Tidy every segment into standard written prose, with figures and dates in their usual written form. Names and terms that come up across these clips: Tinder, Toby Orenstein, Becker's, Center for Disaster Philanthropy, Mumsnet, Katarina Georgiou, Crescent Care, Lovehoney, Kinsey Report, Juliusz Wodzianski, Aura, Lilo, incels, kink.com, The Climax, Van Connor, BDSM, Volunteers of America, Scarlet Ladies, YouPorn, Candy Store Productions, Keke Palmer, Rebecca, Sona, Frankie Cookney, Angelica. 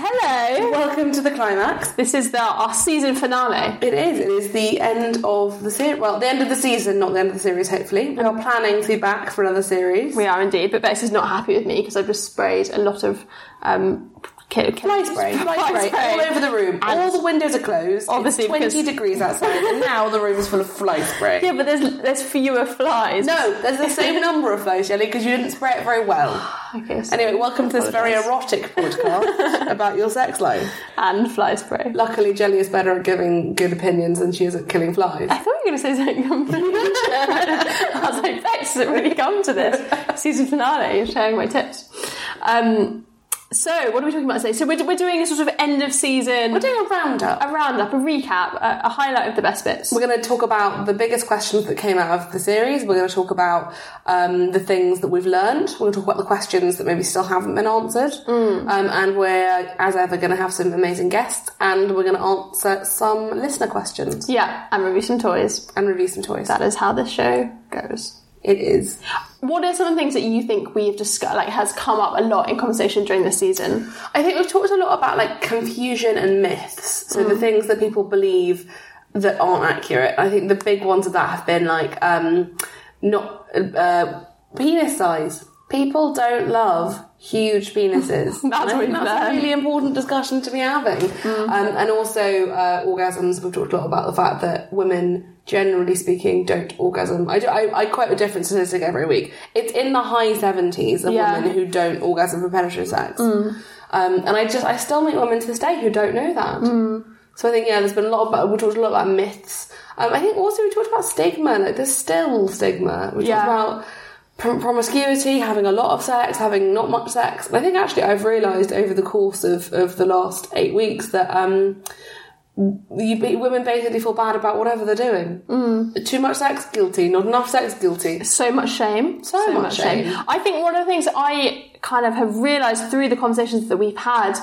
Hello. Welcome to The Climax. This is our season finale. It is. It is the end of the series. Well, the end of the season, not the end of the series, hopefully. We are planning to be back for another series. We are indeed, but Bex is not happy with me because I've just sprayed a lot of... Fly spray all over the room. And all the windows are closed. Obviously, it's 20 degrees outside, and now the room is full of fly spray. Yeah, but there's fewer flies. No, there's the same number of flies, Shelley, because you didn't spray it very well. Okay. So anyway, welcome to this very erotic podcast about your sex life and fly spray. Luckily, Jelly is better at giving good opinions than she is at killing flies. I thought you were going to say something completely different. I was like, Bex, does it really come to this season finale? You're sharing my tips. So, what are we talking about today? So, we're doing a sort of end of season... We're doing a roundup. A roundup, a recap, a highlight of the best bits. We're going to talk about the biggest questions that came out of the series. We're going to talk about the things that we've learned. We're going to talk about the questions that maybe still haven't been answered. And we're, as ever, going to have some amazing guests. And we're going to answer some listener questions. Yeah, and review some toys. That is how this show goes. It is. What are some of the things that you think we've discussed, like, has come up a lot in conversation during this season? I think we've talked a lot about, like, confusion and myths. So the things that people believe that aren't accurate. I think the big ones of that have been, like, penis size. People don't love huge penises. That's a really important discussion to be having. And also orgasms. We've talked a lot about the fact that women... generally speaking, don't orgasm. I quote a different statistic every week. It's in the high 70s of women who don't orgasm for penetrative sex. And I still meet women to this day who don't know that. So I think, yeah, there's been a lot about... We talked a lot about myths. I think also we talked about stigma. Like, there's still stigma. We talked about promiscuity, having a lot of sex, having not much sex. And I think, actually, I've realised over the course of the last 8 weeks that... women basically feel bad about whatever they're doing. Too much sex, guilty. Not enough sex, guilty. So much shame. So much shame. I think one of the things I kind of have realised through the conversations that we've had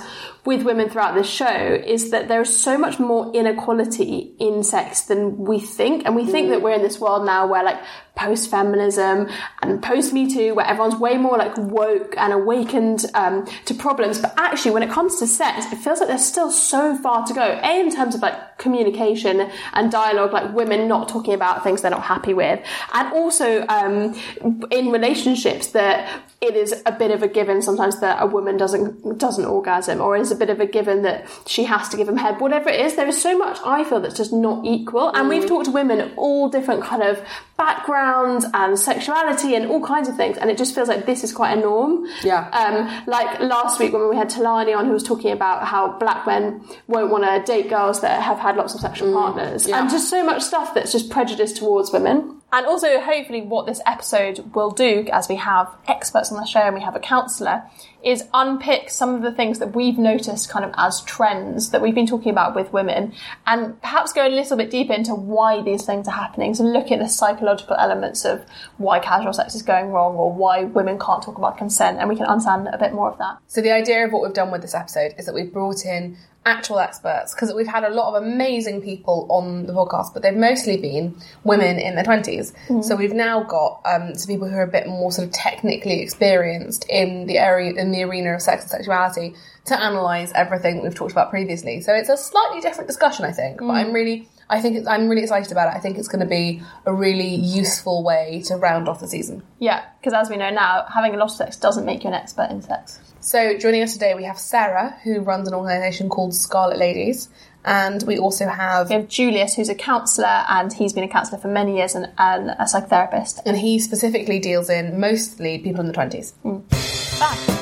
with women throughout this show is that there is so much more inequality in sex than we think. And we think that we're in this world now where, like, post-feminism and post-Me Too, where everyone's way more, like, woke and awakened to problems. But actually, when it comes to sex, it feels like there's still so far to go. A, in terms of, like, communication and dialogue, like, women not talking about things they're not happy with. And also, in relationships, that it is a bit of a given sometimes that a woman doesn't orgasm, or is a bit of a given that she has to give him head. Whatever it is, there is so much, I feel, that's just not equal. And we've talked to women of all different kind of backgrounds and sexuality and all kinds of things, and it just feels like this is quite a norm. Like last week when we had Talani on, who was talking about how black men won't want to date girls that have had lots of sexual partners, and just so much stuff that's just prejudiced towards women. And also, hopefully, what this episode will do, as we have experts on the show and we have a counsellor, is unpick some of the things that we've noticed kind of as trends that we've been talking about with women, and perhaps go a little bit deeper into why these things are happening. So look at the psychological elements of why casual sex is going wrong, or why women can't talk about consent, and we can understand a bit more of that. So the idea of what we've done with this episode is that we've brought in actual experts, because we've had a lot of amazing people on the podcast, but they've mostly been women in their 20s. So we've now got some people who are a bit more sort of technically experienced in the area, in the arena of sex and sexuality, to analyse everything that we've talked about previously. So it's a slightly different discussion, I think, but I'm really I think I'm really excited about it. I think it's going to be a really useful way to round off the season. Yeah, because as we know now, having a lot of sex doesn't make you an expert in sex. So joining us today, we have Sarah, who runs an organisation called Scarlet Ladies. And we also have... We have Juliusz, who's a counsellor, and he's been a counsellor for many years and a psychotherapist. And he specifically deals in mostly people in the 20s. Mm. Bye.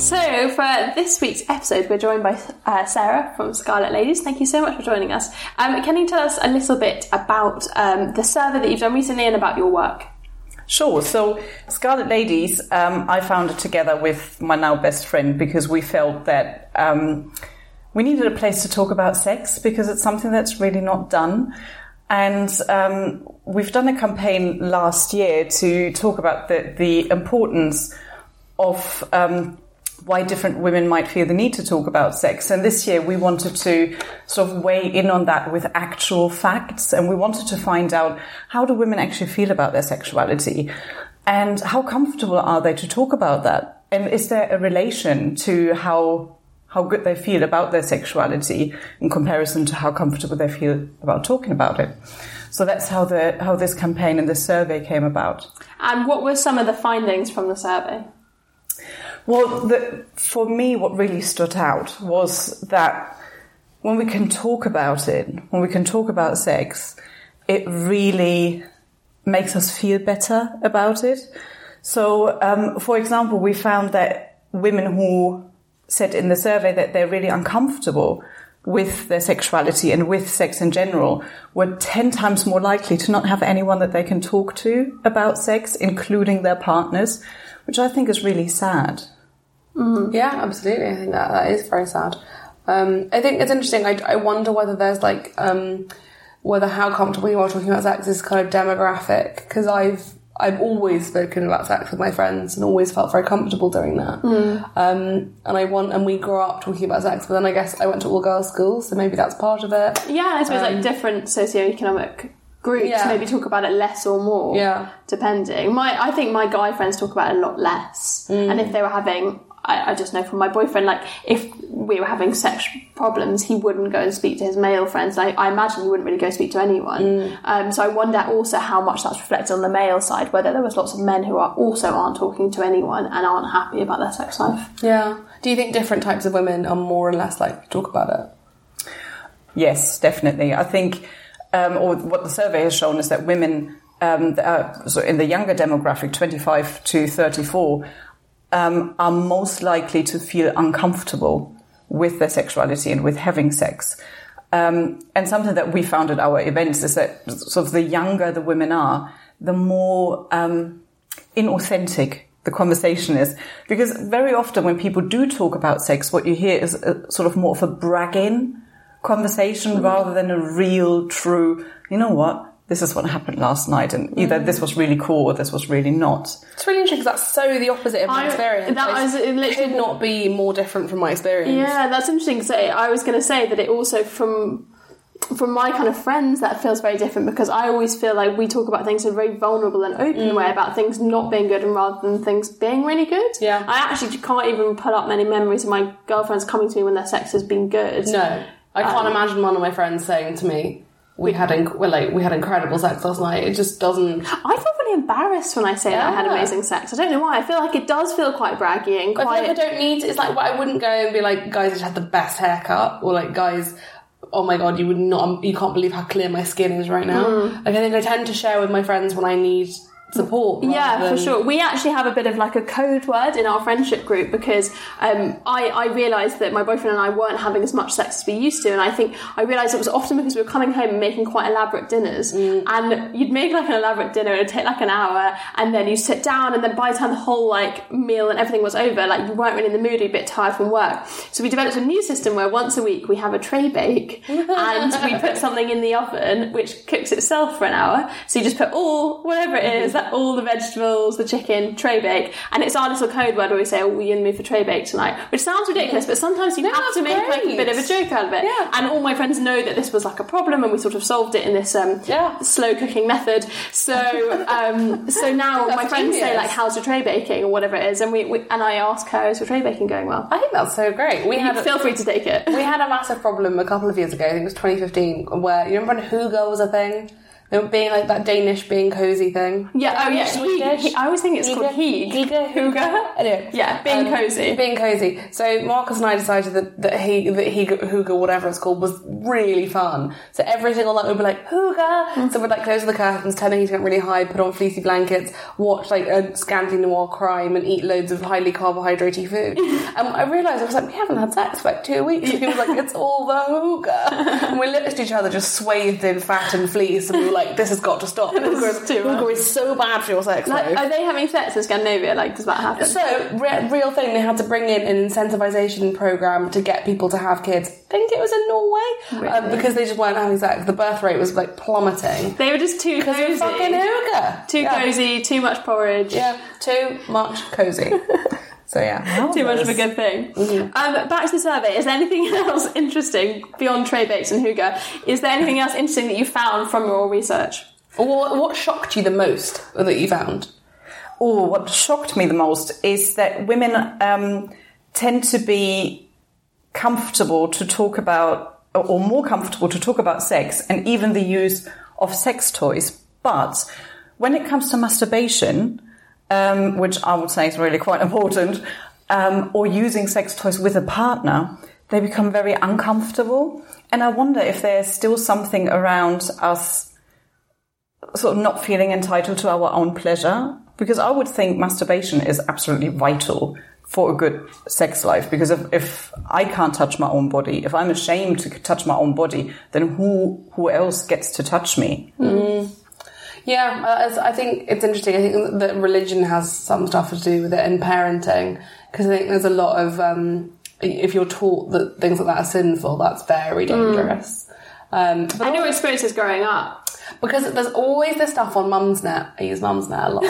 So for this week's episode, we're joined by Sarah from Scarlet Ladies. Thank you so much for joining us. Can you tell us a little bit about the survey that you've done recently and about your work? Sure. So Scarlet Ladies, I founded together with my now best friend because we felt that we needed a place to talk about sex because it's something that's really not done. And we've done a campaign last year to talk about the importance of... why different women might feel the need to talk about sex. And this year we wanted to sort of weigh in on that with actual facts. And we wanted to find out, how do women actually feel about their sexuality? And how comfortable are they to talk about that? And is there a relation to how good they feel about their sexuality in comparison to how comfortable they feel about talking about it? So that's how this campaign and this survey came about. And what were some of the findings from the survey? Well, for me, what really stood out was that when we can talk about it, when we can talk about sex, it really makes us feel better about it. So, for example, we found that women who said in the survey that they're really uncomfortable with their sexuality and with sex in general were 10 times more likely to not have anyone that they can talk to about sex, including their partners, which I think is really sad. Mm-hmm. Yeah, absolutely. I think that is very sad. I think it's interesting. I wonder whether there's like whether how comfortable you are talking about sex is kind of demographic, because I've always spoken about sex with my friends and always felt very comfortable doing that. Mm. And we grew up talking about sex, but then I guess I went to all girls school, so maybe that's part of it. Yeah, I suppose like different socioeconomic groups maybe talk about it less or more, depending. I think my guy friends talk about it a lot less. Mm. And if they were having... I just know from my boyfriend, like, if we were having sex problems, he wouldn't go and speak to his male friends. I imagine he wouldn't really go speak to anyone. Mm. So I wonder also how much that's reflected on the male side, whether there was lots of men who aren't talking to anyone and aren't happy about their sex life. Yeah. Do you think different types of women are more or less likely to talk about it? Yes, definitely. I think, or what the survey has shown is that women so in the younger demographic, 25 to 34, are most likely to feel uncomfortable with their sexuality and with having sex. And something that we found at our events is that sort of the younger the women are, the more inauthentic the conversation is. Because very often when people do talk about sex, what you hear is a sort of more of a bragging conversation rather than a real, true, you know what? This is what happened last night, and either this was really cool or this was really not. It's really interesting because that's so the opposite of my experience. It could not be more different from my experience. Yeah, that's interesting. So I was going to say that it also, from my kind of friends, that feels very different because I always feel like we talk about things in a very vulnerable and open way, about things not being good and rather than things being really good. Yeah. I actually can't even put up many memories of my girlfriends coming to me when their sex has been good. No, I can't imagine one of my friends saying to me, We had incredible sex last night. It just doesn't... I feel really embarrassed when I say that I had amazing sex. I don't know why. I feel like it does feel quite braggy and quite... I feel like I don't need... It's like, I wouldn't go and be like, guys, I just had the best haircut. Or like, guys, oh my God, you can't believe how clear my skin is right now. Mm. Like, I think I tend to share with my friends when I need... support. Yeah, for sure. We actually have a bit of like a code word in our friendship group because I realised that my boyfriend and I weren't having as much sex as we used to, and I think I realised it was often because we were coming home and making quite elaborate dinners, and you'd make like an elaborate dinner, it'd take like an hour, and then you sit down, and then by the time the whole like meal and everything was over, like you weren't really in the mood, you'd be a bit tired from work. So we developed a new system where once a week we have a tray bake and we put something in the oven which cooks itself for an hour, so you just put whatever it is all the vegetables, the chicken, tray bake, and it's our little code word where we say, oh, you and me for tray bake tonight, which sounds ridiculous, but sometimes you have to make like a bit of a joke out of it. Yeah. And all my friends know that this was like a problem, and we sort of solved it in this slow cooking method. So so now my friends say like, how's your tray baking or whatever it is, and we and I ask her, is your tray baking going well? I think that's so great. We had feel free to take it. We had a massive problem a couple of years ago, I think it was 2015, where you remember when Hugo was a thing? Being like that Danish being cozy thing. Yeah, oh yeah. I always think it's called Heeg. Huga. Anyway. Yeah, being cozy. Being cozy. So Marcus and I decided that Huga, whatever it's called, was really fun. So every single night we'd be like, Huga! Mm-hmm. So we'd like close the curtains, turn the heat up really high, put on fleecy blankets, watch like a Scandi Noir crime and eat loads of highly carbohydrate-y food. And I realised, I was like, we haven't had sex for like 2 weeks. And he was like, it's all the Huga. And we looked at each other just swathed in fat and fleece, and we were like, this has got to stop. Hugo is so bad for your sex life. Are they having sex in Scandinavia? Like, does that happen? So, real thing, they had to bring in an incentivization program to get people to have kids. I think it was in Norway. Really? Because they just weren't having sex. The birth rate was like plummeting. They were just too cozy. Because fucking Hugo. Too cozy, too much porridge. Yeah, too much cozy. So yeah, too much of a good thing. Mm-hmm. Back to the survey. Is there anything else interesting beyond tray bakes and Hugo? Is there anything else interesting that you found from your research? Or what shocked you the most that you found? Oh, what shocked me the most is that women tend to be comfortable to talk about, or more comfortable to talk about sex and even the use of sex toys. But when it comes to masturbation, which I would say is really quite important, or using sex toys with a partner, they become very uncomfortable. And I wonder if there's still something around us sort of not feeling entitled to our own pleasure. Because I would think masturbation is absolutely vital for a good sex life. Because if I can't touch my own body, if I'm ashamed to touch my own body, then who else gets to touch me? Mm. Yeah, I think it's interesting. I think that religion has some stuff to do with it, and parenting, because I think there's a lot of if you're taught that things like that are sinful, that's very dangerous. But I know experiences growing up, because there's always this stuff on Mumsnet. I use Mumsnet a lot.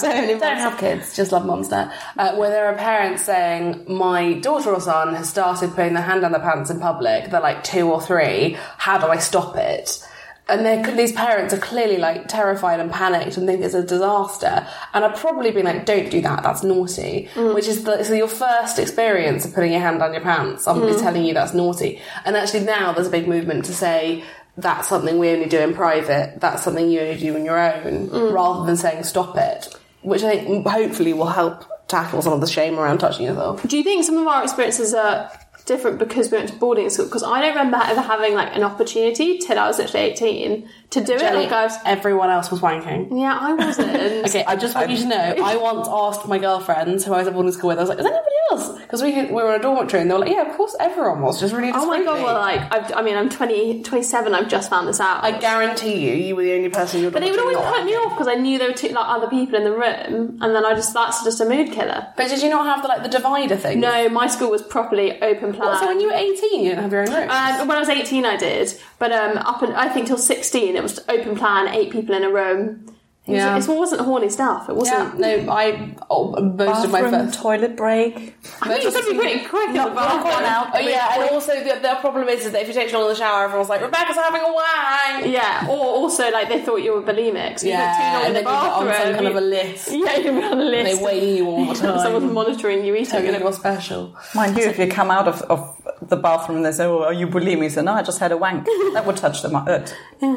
Don't have kids, just love Mumsnet. Where there are parents saying, my daughter or son has started putting their hand down their pants in public. They're like 2 or 3. How do I stop it? And these parents are clearly, like, terrified and panicked and think it's a disaster. And I've probably been like, don't do that, that's naughty. Mm. Which is, so your first experience of putting your hand down your pants, somebody's telling you that's naughty. And actually now there's a big movement to say, that's something we only do in private, that's something you only do on your own, rather than saying stop it. Which I think hopefully will help tackle some of the shame around touching yourself. Do you think some of our experiences are different because we went to boarding school? Because I don't remember ever having like an opportunity till I was literally 18 to do Jelly, it. Like everyone else was wanking. Yeah, I wasn't. Okay, I just want you to know, I once asked my girlfriends who I was at boarding school with, I was like, is anybody else? Because we were in a dormitory, and they were like, yeah, of course everyone was, just really discreetly. Oh my god, well, like, I'm 27, I've just found this out. I guarantee you were the only person in your dormitory. But they would always put me off because I knew there were two, like, other people in the room, and then that's just a mood killer. But did you not have the divider thing? No, my school was properly open plan. Well, so when you were 18, you didn't have your own room? When I was 18, I did. But I think till 16, it was open plan, 8 people in a room. It wasn't horny stuff. It wasn't. Yeah, no, most of my first toilet break. I think it's going to be pretty quick. Not out. Oh yeah, and also the problem is that if you take too long in the shower, everyone's like, Rebecca's having a wank. Yeah, or also like they thought you were bulimic. So you were too long in the bathroom. You got on some kind of a list. Yeah, you were on a list. And they weigh you all the time. Someone's monitoring you eating. You're going special. Mind you, if you come out of the bathroom and they say, "Oh, are you bulimic?" So no, I just had a wank. That would touch them up,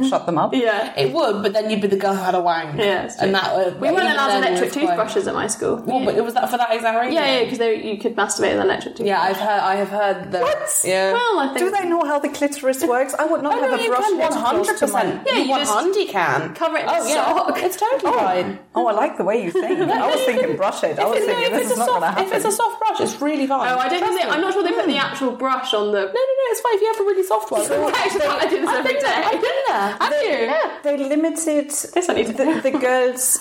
shut them up. Yeah, it would. But then you'd be the girl who had a wank. Yeah, and we weren't allowed electric toothbrushes at my school. Well, but it was that for that exact reason. Yeah, because you could masturbate with an electric toothbrush. Yeah, I have heard that. What? Yeah. Well, I think do they know how the clitoris works? I would not have a brush. 100%. Yeah, you just can cover it in a sock. It's totally fine. Oh, I like the way you think. I was thinking brush it. I was thinking this is not going to happen. If it's a soft brush, it's really fine. Oh, I don't think I'm not sure they put the actual brush on the. No, it's fine if you have a really soft one. I do this every day. I do. They limited. This I need to. The girls'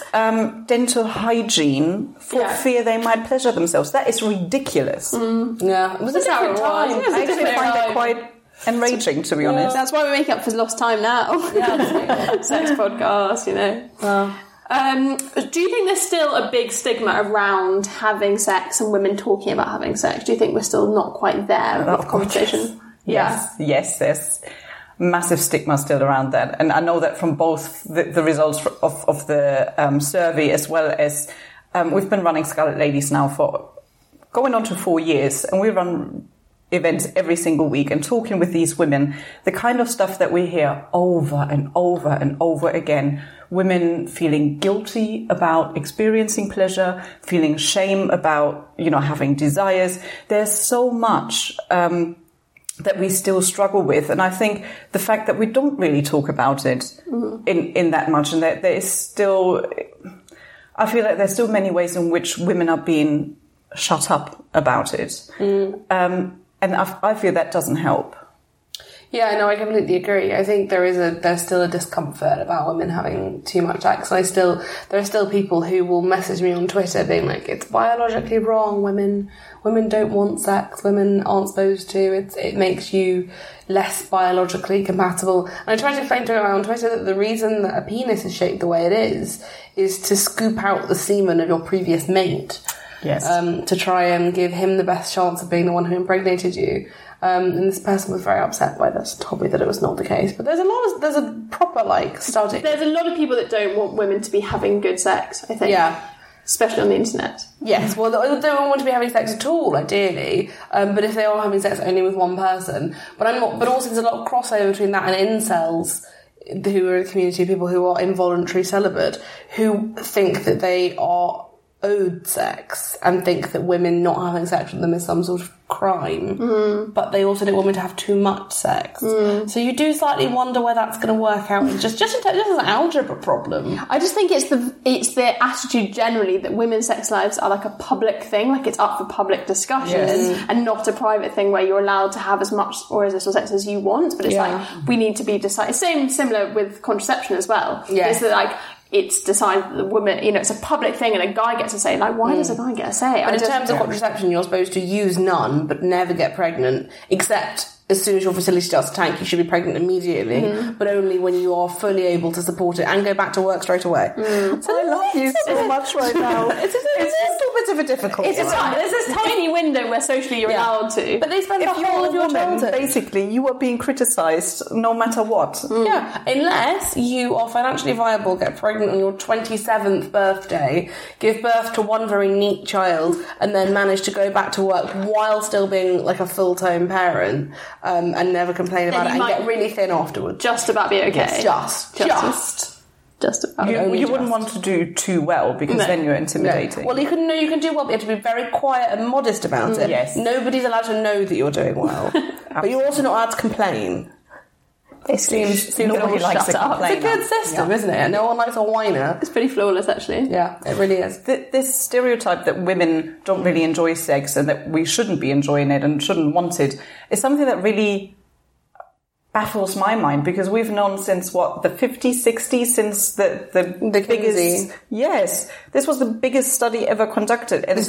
dental hygiene for fear they might pleasure themselves. That is ridiculous. Mm. Yeah, it was a different time. I actually find that quite enraging, to be honest. That's why we make up for lost time now. Yeah, sex podcast, you know. Do you think there's still a big stigma around having sex and women talking about having sex? Do you think we're still not quite there with the conversation? Yes. Yeah. Yes, there's massive stigma still around that. And I know that from both the results of the survey, as well as we've been running Scarlet Ladies now for going on to 4 years, and we run events every single week and talking with these women, the kind of stuff that we hear over and over and over again, women feeling guilty about experiencing pleasure, feeling shame about, you know, having desires. There's so much that we still struggle with. And I think the fact that we don't really talk about it in that much, and that there is still, I feel like there's still many ways in which women are being shut up about it. And I feel that doesn't help. Yeah, no, I completely agree. I think there's still a discomfort about women having too much sex. There are still people who will message me on Twitter being like, it's biologically wrong. Women don't want sex. Women aren't supposed to. It makes you less biologically compatible. And I tried to explain to her on Twitter that the reason that a penis is shaped the way it is to scoop out the semen of your previous mate. Yes. To try and give him the best chance of being the one who impregnated you. And this person was very upset by this, told me that it was not the case. But there's a proper, study. There's a lot of people that don't want women to be having good sex, I think. Yeah. Especially on the internet. Yes, well, they don't want to be having sex at all, ideally. But if they are having sex, only with one person. But also there's a lot of crossover between that and incels, who are in the community, people who are involuntary celibate, who think that they are owed sex and think that women not having sex with them is some sort of crime, but they also don't want women to have too much sex. So you do slightly wonder where that's going to work out. Just as an algebra problem. I just think it's the attitude generally that women's sex lives are like a public thing, like it's up for public discussion, and not a private thing where you're allowed to have as much or as little sex as you want. But it's like we need to be decided. Similar with contraception as well. Yeah. It's that it's decided that the woman, it's a public thing, and a guy gets a say. Like, why does a guy get a say? But in terms of contraception, you're supposed to use none, but never get pregnant, except as soon as your fertility starts to tank, you should be pregnant immediately, but only when you are fully able to support it and go back to work straight away. So I love you so much right now. It's a little bit of a difficult one. There's this tiny window where socially you're allowed to. But they spend the whole of your childhood. Basically, you are being criticised no matter what. Yeah, unless you are financially viable, get pregnant on your 27th birthday, give birth to one very neat child, and then manage to go back to work while still being like a full-time parent, and never complain about it, and get really thin afterwards. Just about be okay. Yes, just about. You wouldn't want to do too well, because then you're intimidating. No. Well, you can do well, but you have to be very quiet and modest about it. Yes. Nobody's allowed to know that you're doing well, but you're also not allowed to complain. It seems nobody likes it. It's a good system, isn't it? No one likes a whiner. It's pretty flawless, actually. Yeah, it really is. This stereotype that women don't really enjoy sex, and that we shouldn't be enjoying it and shouldn't want it, is something that really baffles my mind, because we've known since, the 50s, 60s, since the biggest... Kinsey. Yes. This was the biggest study ever conducted. And this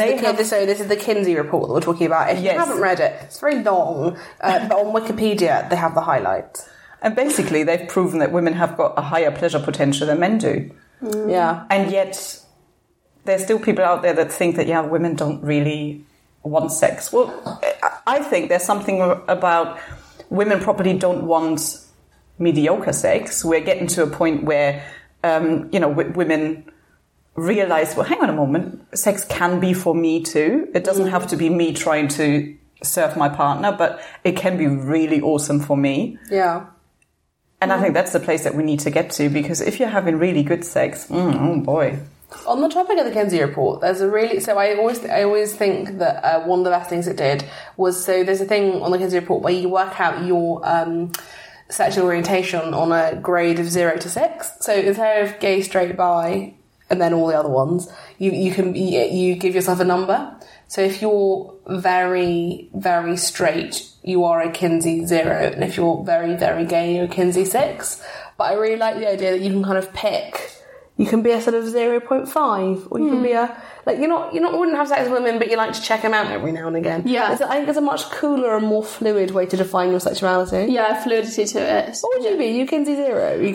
is the Kinsey Report that we're talking about. If you haven't read it, it's very long, but on Wikipedia they have the highlights. And basically, they've proven that women have got a higher pleasure potential than men do. Yeah. And yet, there's still people out there that think that, women don't really want sex. Well, I think there's something about women probably don't want mediocre sex. We're getting to a point where, women realize, well, hang on a moment, sex can be for me too. It doesn't have to be me trying to serve my partner, but it can be really awesome for me. Yeah. And I think that's the place that we need to get to, because if you're having really good sex, boy. On the topic of the Kinsey Report, there's a really... So I always think that one of the best things it did was... So there's a thing on the Kinsey Report where you work out your sexual orientation on a grade of 0 to 6. So instead of gay, straight, bi, and then all the other ones, you give yourself a number. So if you're very, very straight, you are a Kinsey 0, and if you're very, very gay, you're a Kinsey 6. But I really like the idea that you can kind of pick. You can be a sort of 0.5, or you can be a you wouldn't have sex with women, but you like to check them out every now and again. Yeah, I think it's a much cooler and more fluid way to define your sexuality. Yeah, fluidity to it. What would you be? You Kinsey 0, you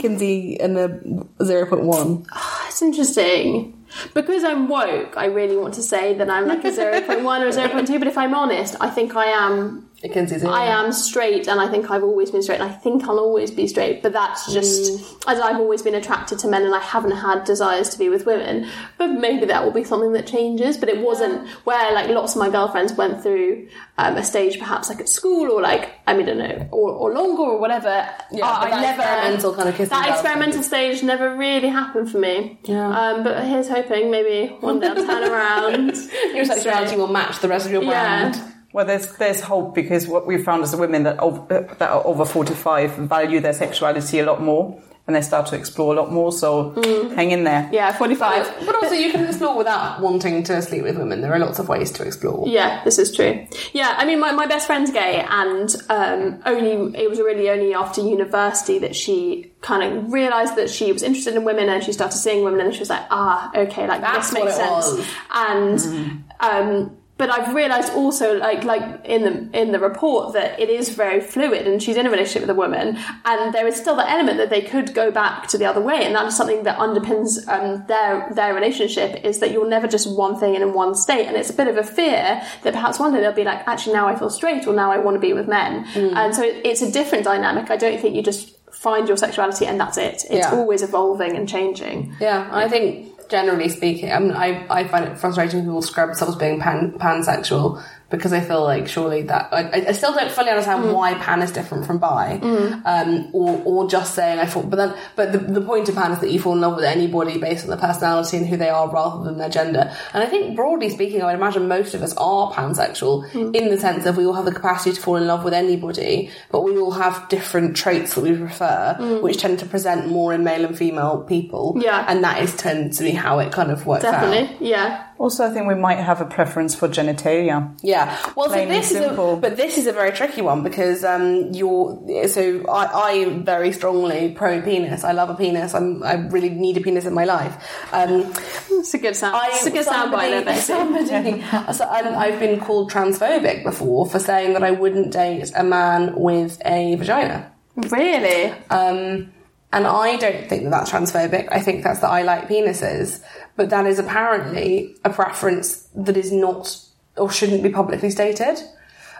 Kinsey and 0.1. Oh, it's interesting. Because I'm woke, I really want to say that I'm like a 0.1 or a 0.2, but if I'm honest, I think I am. I am straight, and I think I've always been straight, and I think I'll always be straight, but that's just as I've always been attracted to men and I haven't had desires to be with women. But maybe that will be something that changes. But it wasn't where like lots of my girlfriends went through a stage, perhaps like at school or like, I mean, I don't know, or longer or whatever. Yeah, experimental kind of kissing. That experimental stage never really happened for me. Yeah. But here's hoping maybe one day I'll turn around. Your sexuality will match the rest of your brand. Yeah. Well, there's hope, because what we've found is the women that are over 45 value their sexuality a lot more, and they start to explore a lot more, so hang in there. Yeah, 45. But also you can explore without wanting to sleep with women. There are lots of ways to explore. Yeah, this is true. Yeah, I mean, my best friend's gay, and it was really only after university that she kind of realised that she was interested in women, and she started seeing women, and she was like, okay, like this makes sense. And but I've realised also, like in the report, that it is very fluid, and she's in a relationship with a woman, and there is still the element that they could go back to the other way, and that is something that underpins their relationship, is that you're never just one thing and in one state, and it's a bit of a fear that perhaps one day they'll be like, actually now I feel straight, or now I want to be with men, and so it's a different dynamic. I don't think you just find your sexuality and that's it. It's always evolving and changing. Yeah, I think. Generally speaking, I find it frustrating when people describe themselves being pansexual, because I feel like surely that I still don't fully understand why pan is different from bi, or just saying I fall. But the point of pan is that you fall in love with anybody based on their personality and who they are rather than their gender. And I think broadly speaking, I would imagine most of us are pansexual in the sense that we all have the capacity to fall in love with anybody, but we all have different traits that we prefer, which tend to present more in male and female people. Yeah, and that is tends to be how it kind of works out. Definitely, yeah. Also, I think we might have a preference for genitalia. Yeah, well, so this is a very tricky one, because I very strongly pro penis. I love a penis. I really need a penis in my life. It's a good sound. It's a good soundbite. I've been called transphobic before for saying that I wouldn't date a man with a vagina. Really? And I don't think that that's transphobic. I think that's that I like penises. But that is apparently a preference that is not or shouldn't be publicly stated.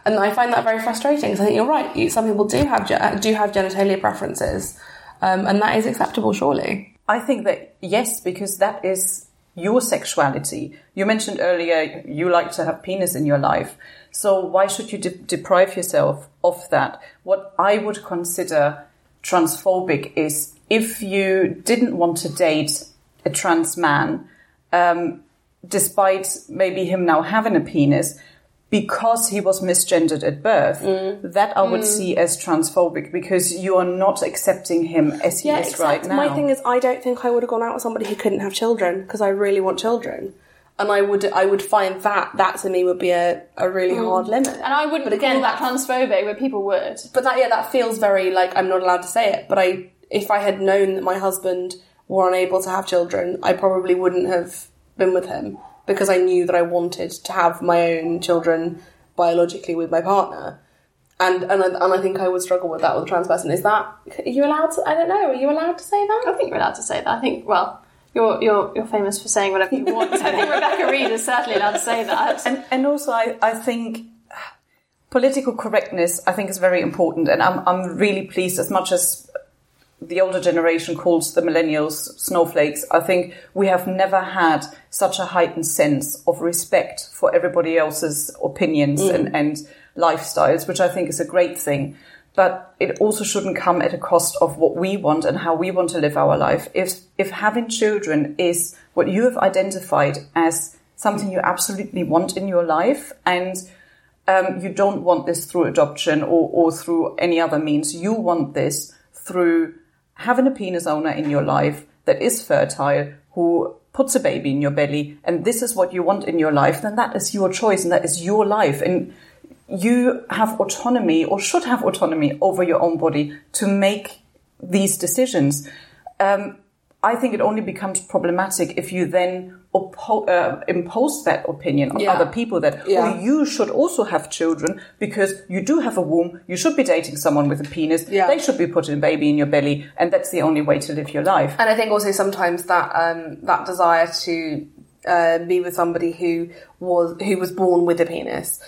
And I find that very frustrating, because I think you're right. Some people do have genitalia preferences. And that is acceptable, surely. I think that, yes, because that is your sexuality. You mentioned earlier you like to have penis in your life. So why should you deprive yourself of that? What I would consider transphobic is if you didn't want to date a trans man, despite maybe him now having a penis, because he was misgendered at birth, that I would see as transphobic, because you are not accepting him as he is right now. My thing is, I don't think I would have gone out with somebody who couldn't have children, because I really want children. And I would find that to me would be a really hard limit. And I wouldn't, but again, call that transphobic, where people would. But that feels very like I'm not allowed to say it. But if I had known that my husband were unable to have children, I probably wouldn't have been with him, because I knew that I wanted to have my own children biologically with my partner. And I think I would struggle with that with a trans person. Are you allowed to? I don't know. Are you allowed to say that? I think you're allowed to say that. I think You're famous for saying whatever you want. I think Rebecca Reed is certainly allowed to say that. And also, I think political correctness, I think, is very important. And I'm really pleased, as much as the older generation calls the millennials snowflakes, I think we have never had such a heightened sense of respect for everybody else's opinions and lifestyles, which I think is a great thing. But it also shouldn't come at a cost of what we want and how we want to live our life. If having children is what you have identified as something you absolutely want in your life, and you don't want this through adoption or through any other means, you want this through having a penis owner in your life that is fertile, who puts a baby in your belly, and this is what you want in your life, then that is your choice and that is your life. And you have autonomy, or should have autonomy, over your own body to make these decisions. I think it only becomes problematic if you then impose that opinion on other people that you should also have children because you do have a womb, you should be dating someone with a penis, they should be putting a baby in your belly, and that's the only way to live your life. And I think also sometimes that that desire to be with somebody who was born with a penis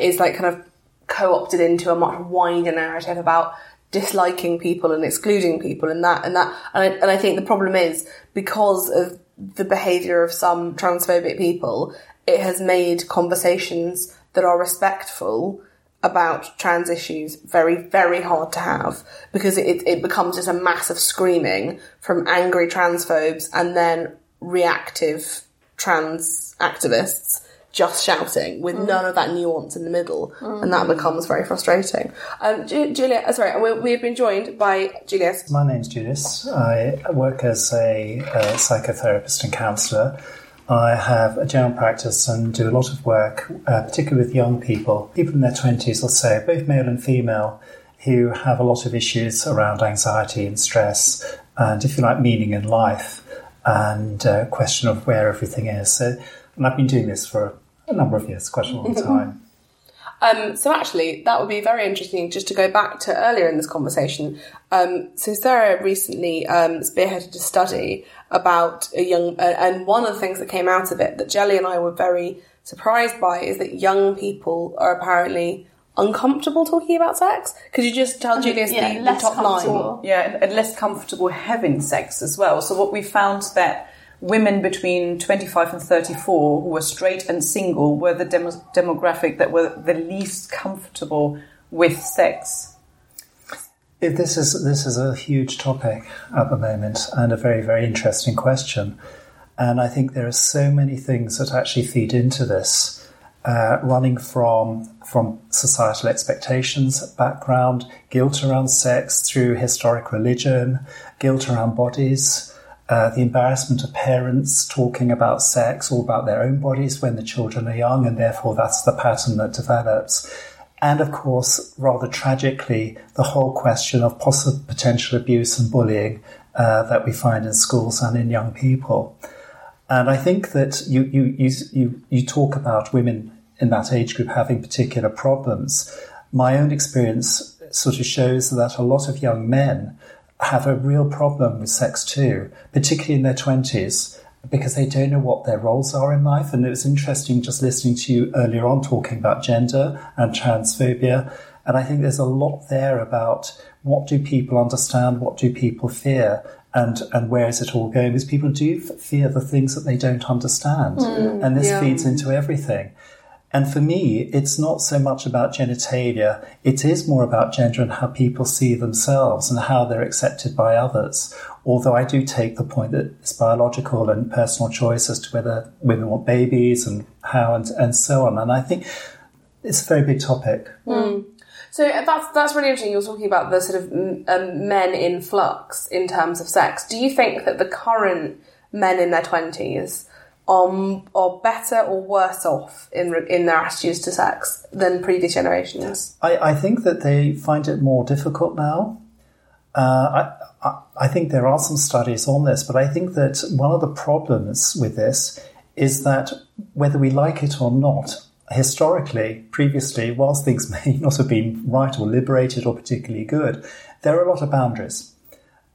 is like kind of co-opted into a much wider narrative about disliking people and excluding people and I think the problem is because of the behaviour of some transphobic people, it has made conversations that are respectful about trans issues very, very hard to have because it becomes just a massive screaming from angry transphobes and then reactive trans activists just shouting with none of that nuance in the middle, and that becomes very frustrating. We've been joined by Juliusz. My name's Juliusz. I work as a psychotherapist and counsellor. I have a general practice and do a lot of work, particularly with young people in their 20s or so, both male and female, who have a lot of issues around anxiety and stress and, if you like, meaning in life and question of where everything is. And I've been doing this for a number of years, quite a long time. So actually, that would be very interesting just to go back to earlier in this conversation. So Sarah recently spearheaded a study about a young... and one of the things that came out of it that Jelly and I were very surprised by is that young people are apparently uncomfortable talking about sex. Could you just tell Juliusz the top line? Yeah, and less comfortable having sex as well. So what we found that women between 25 and 34 who were straight and single were the demographic that were the least comfortable with sex. This is a huge topic at the moment and a very, very interesting question. And I think there are so many things that actually feed into this, running from societal expectations, background, guilt around sex through historic religion, guilt around bodies, the embarrassment of parents talking about sex or about their own bodies when the children are young, and therefore that's the pattern that develops. And of course, rather tragically, the whole question of possible potential abuse and bullying that we find in schools and in young people. And I think that you talk about women in that age group having particular problems. My own experience sort of shows that a lot of young men have a real problem with sex too, particularly in their 20s, because they don't know what their roles are in life. And it was interesting just listening to you earlier on talking about gender and transphobia. And I think there's a lot there about what do people understand, what do people fear, and where is it all going? Because people do fear the things that they don't understand. And this feeds into everything. And for me, it's not so much about genitalia. It is more about gender and how people see themselves and how they're accepted by others. Although I do take the point that it's biological and personal choice as to whether women want babies and how and so on. And I think it's a very big topic. So that's really interesting. You're talking about the sort of men in flux in terms of sex. Do you think that the current men in their 20s are better or worse off in their attitudes to sex than previous generations? I think that they find it more difficult now. I think there are some studies on this, but I think that one of the problems with this is that whether we like it or not, historically, previously, whilst things may not have been right or liberated or particularly good, there are a lot of boundaries.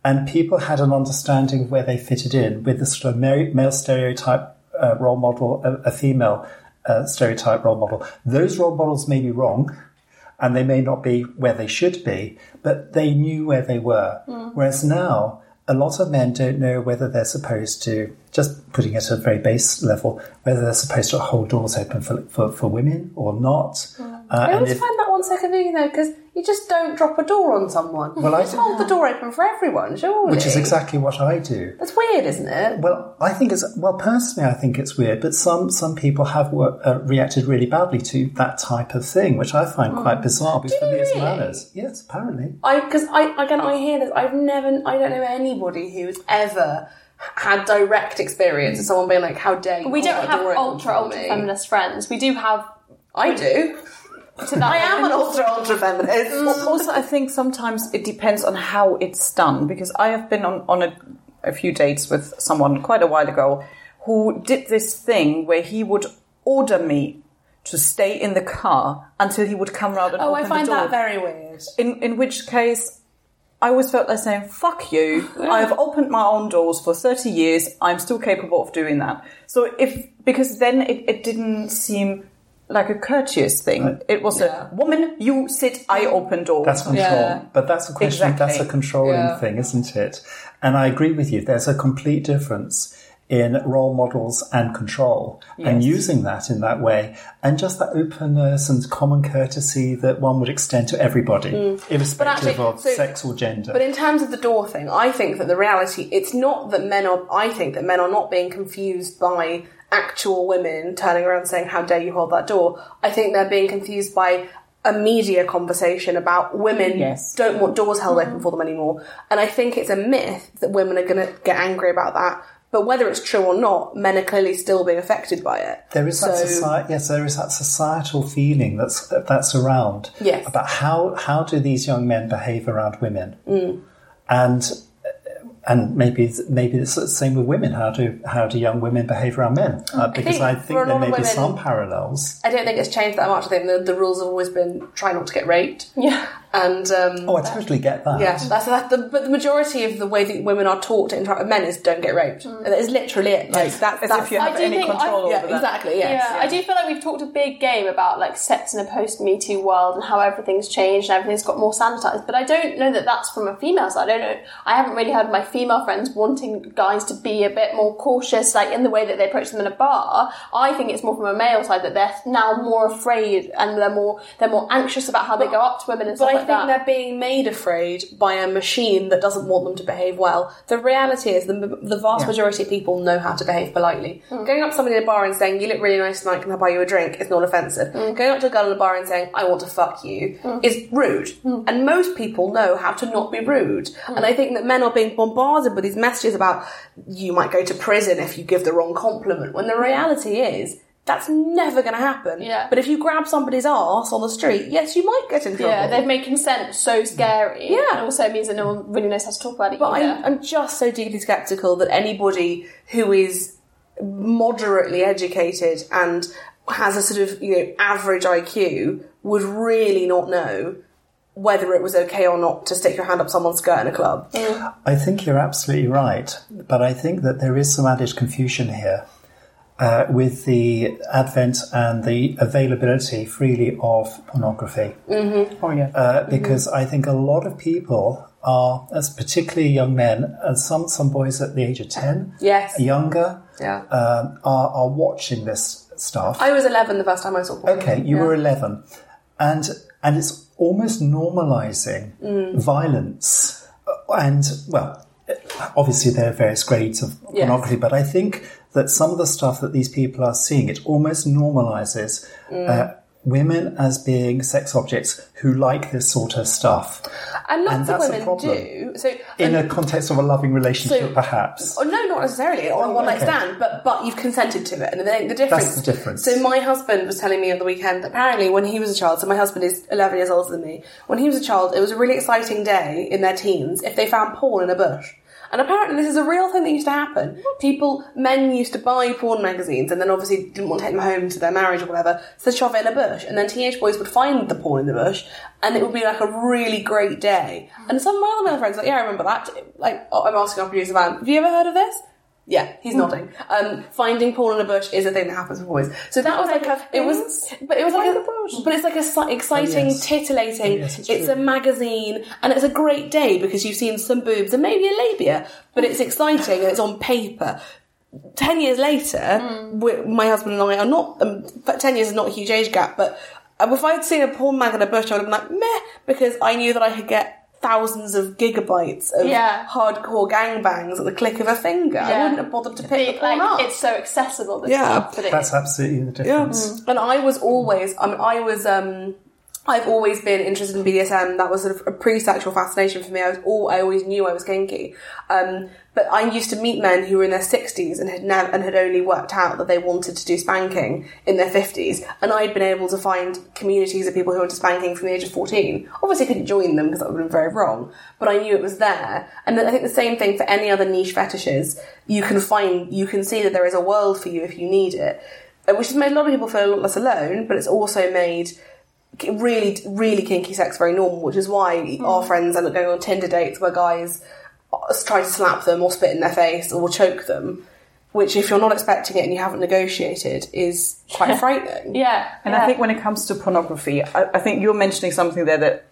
And people had an understanding of where they fitted in with the sort of male stereotype role model, a female stereotype role model. Those role models may be wrong and they may not be where they should be, but they knew where they were. Whereas now, a lot of men don't know whether they're supposed to, just putting it at a very base level, whether they're supposed to hold doors open for women or not. I always find that one so convenient, though, because you just don't drop a door on someone. Well, just hold the door open for everyone, surely. Which is exactly what I do. That's weird, isn't it? Well, personally, I think it's weird, but some people have reacted really badly to that type of thing, which I find quite bizarre. Because for me, it's manners. Yes, apparently. I hear this. I don't know anybody who's ever had direct experience of someone being like, "How dare you?" We don't have ultra feminist friends. We do have. I do. I am an ultra feminist. Also, I think sometimes it depends on how it's done, because I have been on a few dates with someone quite a while ago who did this thing where he would order me to stay in the car until he would come round and open the door. Oh, I find that very weird. In which case, I always felt like saying, fuck you, I have opened my own doors for 30 years, I'm still capable of doing that. So because then it didn't seem like a courteous thing. It was a woman, you sit, I open door. That's control. Yeah. But that's a question, that's a controlling thing, isn't it? And I agree with you, there's a complete difference in role models and control, and using that in that way, and just that openness and common courtesy that one would extend to everybody, irrespective of sex or gender. But in terms of the door thing, I think that the reality, I think that men are not being confused by actual women turning around saying, how dare you hold that door. I think they're being confused by a media conversation about women don't want doors held open for them anymore. And I think it's a myth that women are going to get angry about that. But whether it's true or not, men are clearly still being affected by it. There is that societal feeling that's around about how do these young men behave around women, and maybe it's the same with women. How do young women behave around men? Because I think there may be some parallels. I don't think it's changed that much. I think the rules have always been try not to get raped. Yeah. And I totally get that. Yeah, but the majority of the way that women are taught to interact with men is don't get raped. That is literally it. Like that's if you have any control over that. Exactly. Yes. Yeah. I do feel like we've talked a big game about like sex in a post Me Too world and how everything's changed and everything's got more sanitized. But I don't know that that's from a female side. I don't know. I haven't really heard my female friends wanting guys to be a bit more cautious, like in the way that they approach them in a bar. I think it's more from a male side that they're now more afraid and they're more anxious about how they go up to women and stuff like that. I think they're being made afraid by a machine that doesn't want them to behave well. The reality is the vast majority of people know how to behave politely. Going up to somebody in a bar and saying, you look really nice tonight, can I buy you a drink? It's not offensive. Going up to a girl in a bar and saying, I want to fuck you is rude. And most people know how to not be rude. And I think that men are being bombarded with these messages about you might go to prison if you give the wrong compliment, when the reality is that's never going to happen. Yeah. But if you grab somebody's arse on the street, yes, you might get in trouble. Yeah, they've made consent so scary. Yeah. And also means that no one really knows how to talk about it but either. I'm just so deeply sceptical that anybody who is moderately educated and has a sort of, average IQ would really not know whether it was okay or not to stick your hand up someone's skirt in a club. Yeah. I think you're absolutely right. But I think that there is some added confusion here. With the advent and the availability freely of pornography. Mm-hmm. Oh, yeah. Because I think a lot of people are, as particularly young men, and some boys at the age of 10, younger, are watching this stuff. I was 11 the first time I saw porn. Okay, you were 11. And it's almost normalising violence. And, well, obviously there are various grades of pornography, but I think that some of the stuff that these people are seeing, it almost normalises women as being sex objects who like this sort of stuff. And lots of women do. So, in a context of a loving relationship, perhaps. Oh, no, not necessarily. Or one night stand, but you've consented to it. And the difference. That's the difference. So my husband was telling me on the weekend that apparently when he was a child, so my husband is 11 years older than me, when he was a child, it was a really exciting day in their teens if they found porn in a bush. And apparently this is a real thing that used to happen. Men used to buy porn magazines and then obviously didn't want to take them home to their marriage or whatever, so they'd shove it in a bush. And then teenage boys would find the porn in the bush and it would be like a really great day. And some of my other male friends I remember that. Like, I'm asking our producer, Van, have you ever heard of this? Yeah, he's nodding. Finding porn in a bush is a thing that happens with boys. So that was it's like a exciting, titillating. Yes, it's a magazine, and it's a great day because you've seen some boobs and maybe a labia, but it's exciting and it's on paper. 10 years later, my husband and I are not. 10 years is not a huge age gap, but if I'd seen a porn mag in a bush, I would have been like meh, because I knew that I could get thousands of gigabytes of hardcore gangbangs at the click of a finger. I wouldn't have bothered to pick the porn up. It's so accessible. That's absolutely the difference. Yeah. And I was always... I mean, I was I've always been interested in BDSM. That was sort of a pre-sexual fascination for me. I always knew I was kinky. But I used to meet men who were in their 60s and had only worked out that they wanted to do spanking in their 50s. And I'd been able to find communities of people who were into spanking from the age of 14. Obviously, I couldn't join them because that would have been very wrong. But I knew it was there. And I think the same thing for any other niche fetishes. You can see that there is a world for you if you need it. Which has made a lot of people feel a lot less alone, but it's also made really, really kinky sex very normal, which is why our friends end up going on Tinder dates where guys try to slap them or spit in their face or choke them, which if you're not expecting it and you haven't negotiated is quite frightening. Yeah. I think when it comes to pornography, I think you're mentioning something there that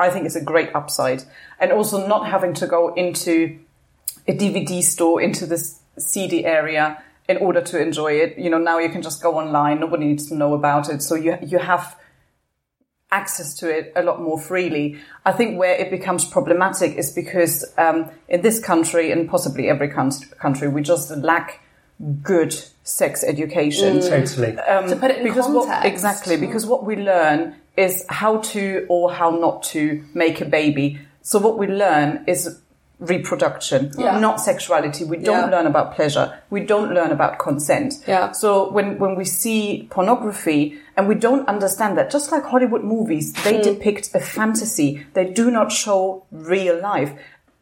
I think is a great upside, and also not having to go into a DVD store, into this CD area in order to enjoy it. You know, now you can just go online, nobody needs to know about it, so you have access to it a lot more freely. I think where it becomes problematic is because in this country, and possibly every country, we just lack good sex education. Totally. To put it in context. Because what we learn is how to or how not to make a baby. So what we learn is reproduction, not sexuality. We don't learn about pleasure. We don't learn about consent. Yeah. So when we see pornography and we don't understand that, just like Hollywood movies, they depict a fantasy. They do not show real life.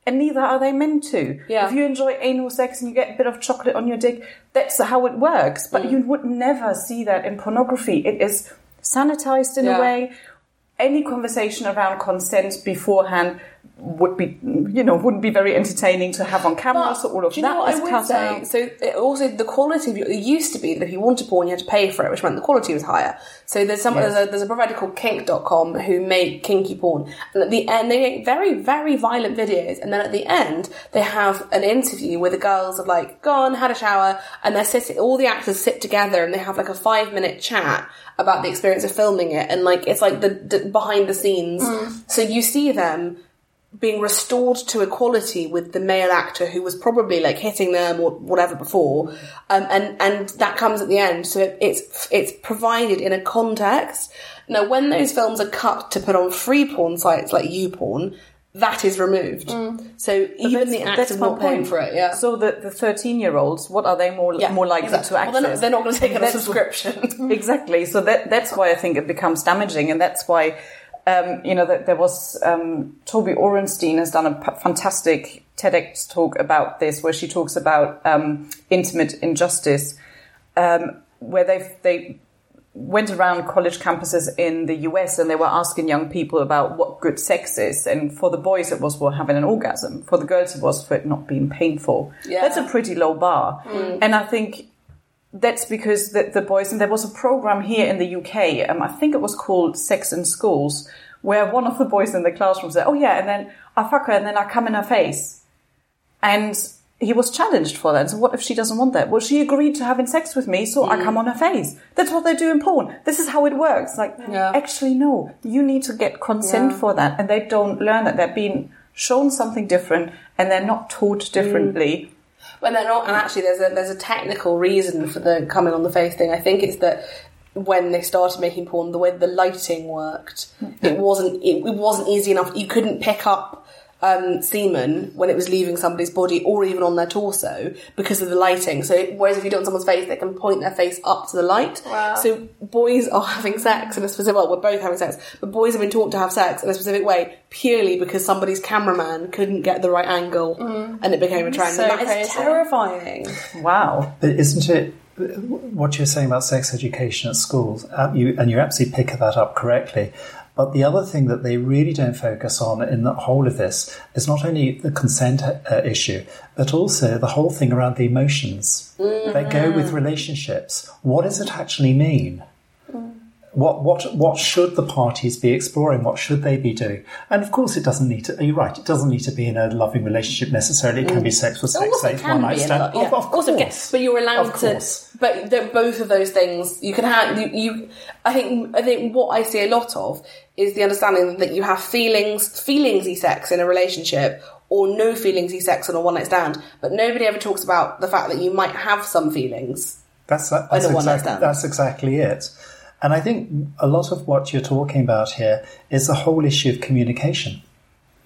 And neither are they meant to. Yeah. If you enjoy anal sex and you get a bit of chocolate on your dick, that's how it works. But you would never see that in pornography. It is sanitized in a way. Any conversation around consent beforehand would be, you know, wouldn't be very entertaining to have on camera. But, so all of do you that know what is I would cut say? Out. So it also the quality of your, it used to be that if you wanted porn, you had to pay for it, which meant the quality was higher. So there's a provider called kink.com who make kinky porn, and at the end they make very, very violent videos, and then at the end they have an interview where the girls have like gone, had a shower, and they're sitting. All the actors sit together and they have like a 5-minute chat about the experience of filming it, and like it's like the behind the scenes. So you see them being restored to equality with the male actor who was probably like hitting them or whatever before, and that comes at the end. So it's provided in a context. Now, when those films are cut to put on free porn sites like YouPorn, that is removed. So but even the act of not paying for it, So the 13-year-olds, what are they more likely to access? Well, they're not going to take a subscription. Exactly. So that's why I think it becomes damaging, and that's why. There was Toby Orenstein has done a fantastic TEDx talk about this, where she talks about intimate injustice, where they went around college campuses in the US and they were asking young people about what good sex is. And for the boys, it was having an orgasm. For the girls, it was for it not being painful. Yeah. That's a pretty low bar. And I think that's because the boys, and there was a program here in the UK, I think it was called Sex in Schools, where one of the boys in the classroom said, oh yeah, and then I fuck her and then I come in her face. And he was challenged for that. And so what if she doesn't want that? Well, she agreed to having sex with me, so I come on her face. That's what they do in porn. This is how it works. Like, actually, no, you need to get consent for that. And they don't learn that. They're being shown something different and they're not taught differently. When they're not, and actually there's a technical reason for the coming on the face thing. I think it's that when they started making porn, the way the lighting worked, it wasn't easy enough. You couldn't pick up semen when it was leaving somebody's body or even on their torso because of the lighting. So whereas if you do it on someone's face, they can point their face up to the light. Wow. So boys are having sex in a specific... Well, we're both having sex, but boys have been taught to have sex in a specific way purely because somebody's cameraman couldn't get the right angle and it became a trend. So and that crazy. Is terrifying. Wow. But isn't it... What you're saying about sex education at schools, you absolutely pick that up correctly. But the other thing that they really don't focus on in the whole of this is not only the consent issue, but also the whole thing around the emotions that go with relationships. What does it actually mean? What should the parties be exploring? What should they be doing? And of course, it doesn't need to. You're right. It doesn't need to be in a loving relationship necessarily. It can be sex for sex sake, one night stand. Yeah. Of course, but you're allowed to. But both of those things you can have. I think what I see a lot of is the understanding that you have feelingsy sex in a relationship, or no feelingsy sex on a one night stand. But nobody ever talks about the fact that you might have some feelings. That's exactly it. And I think a lot of what you're talking about here is the whole issue of communication.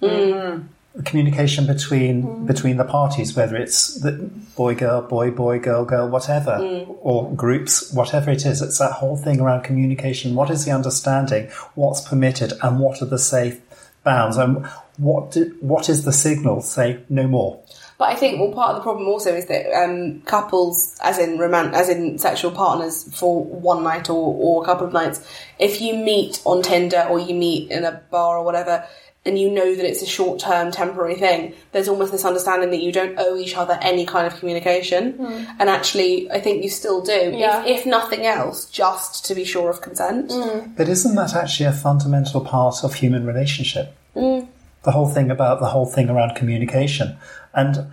Mm. Communication between the parties, whether it's the boy, girl, girl, whatever, or groups, whatever it is. It's that whole thing around communication. What is the understanding? What's permitted? And what are the safe bounds? And what is the signal? Say no more. But I think, well, part of the problem also is that couples, as in sexual partners for one night or a couple of nights, if you meet on Tinder or you meet in a bar or whatever, and you know that it's a short-term temporary thing, there's almost this understanding that you don't owe each other any kind of communication. Mm. And actually, I think you still do, yeah. if nothing else, just to be sure of consent. Mm. But isn't that actually a fundamental part of human relationship? Mm. The whole thing around communication. And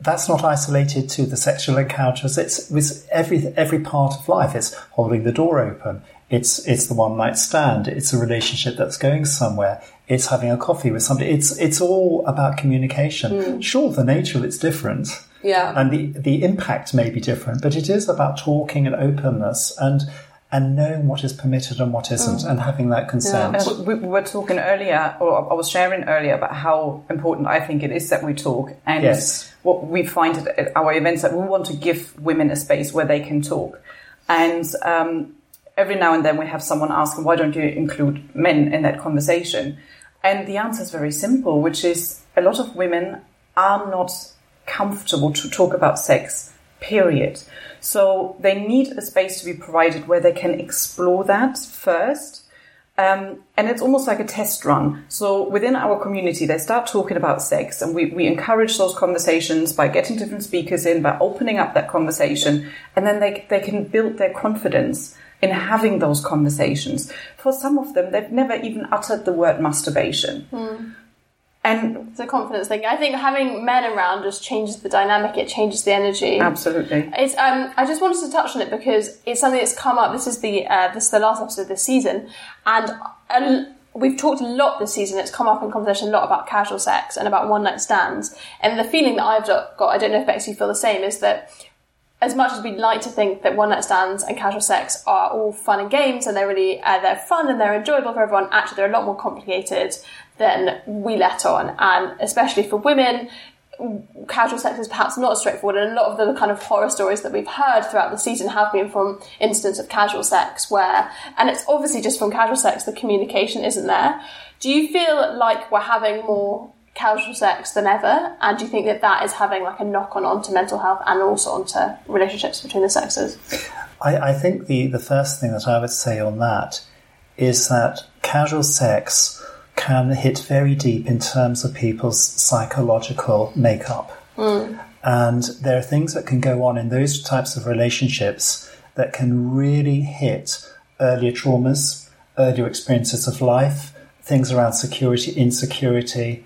that's not isolated to the sexual encounters. It's with every part of life. It's holding the door open. It's the one-night stand. It's a relationship that's going somewhere. It's having a coffee with somebody. It's all about communication. Mm. Sure, the nature of it's different. Yeah. And the impact may be different, but it is about talking and openness and knowing what is permitted and what isn't, and having that consent. Yeah. We were talking earlier, or I was sharing earlier, about how important I think it is that we talk. And yes. what we find at our events, that we want to give women a space where they can talk. And every now and then we have someone asking, why don't you include men in that conversation? And the answer is very simple, which is a lot of women are not comfortable to talk about sex, period. So they need a space to be provided where they can explore that first. And it's almost like a test run. So within our community, they start talking about sex, and we encourage those conversations by getting different speakers in, by opening up that conversation. And then they can build their confidence in having those conversations. For some of them, they've never even uttered the word masturbation. Mm. And it's a confidence thing. I think having men around just changes the dynamic. It changes the energy. Absolutely. It's. I just wanted to touch on it because it's something that's come up. This is the last episode of this season, and we've talked a lot this season. It's come up in conversation a lot about casual sex and about one night stands. And the feeling that I've got, I don't know if Bexy feel the same, is that as much as we'd like to think that one night stands and casual sex are all fun and games, and they're really they're fun and they're enjoyable for everyone, actually they're a lot more complicated than we let on. And especially for women, casual sex is perhaps not as straightforward, and a lot of the kind of horror stories that we've heard throughout the season have been from instances of casual sex where, and it's obviously just from casual sex, the communication isn't there. Do you feel like we're having more casual sex than ever, and do you think that is having like a knock-on onto mental health and also onto relationships between the sexes? I think the first thing that I would say on that is that casual sex can hit very deep in terms of people's psychological makeup. Mm. And there are things that can go on in those types of relationships that can really hit earlier traumas, earlier experiences of life, things around security, insecurity,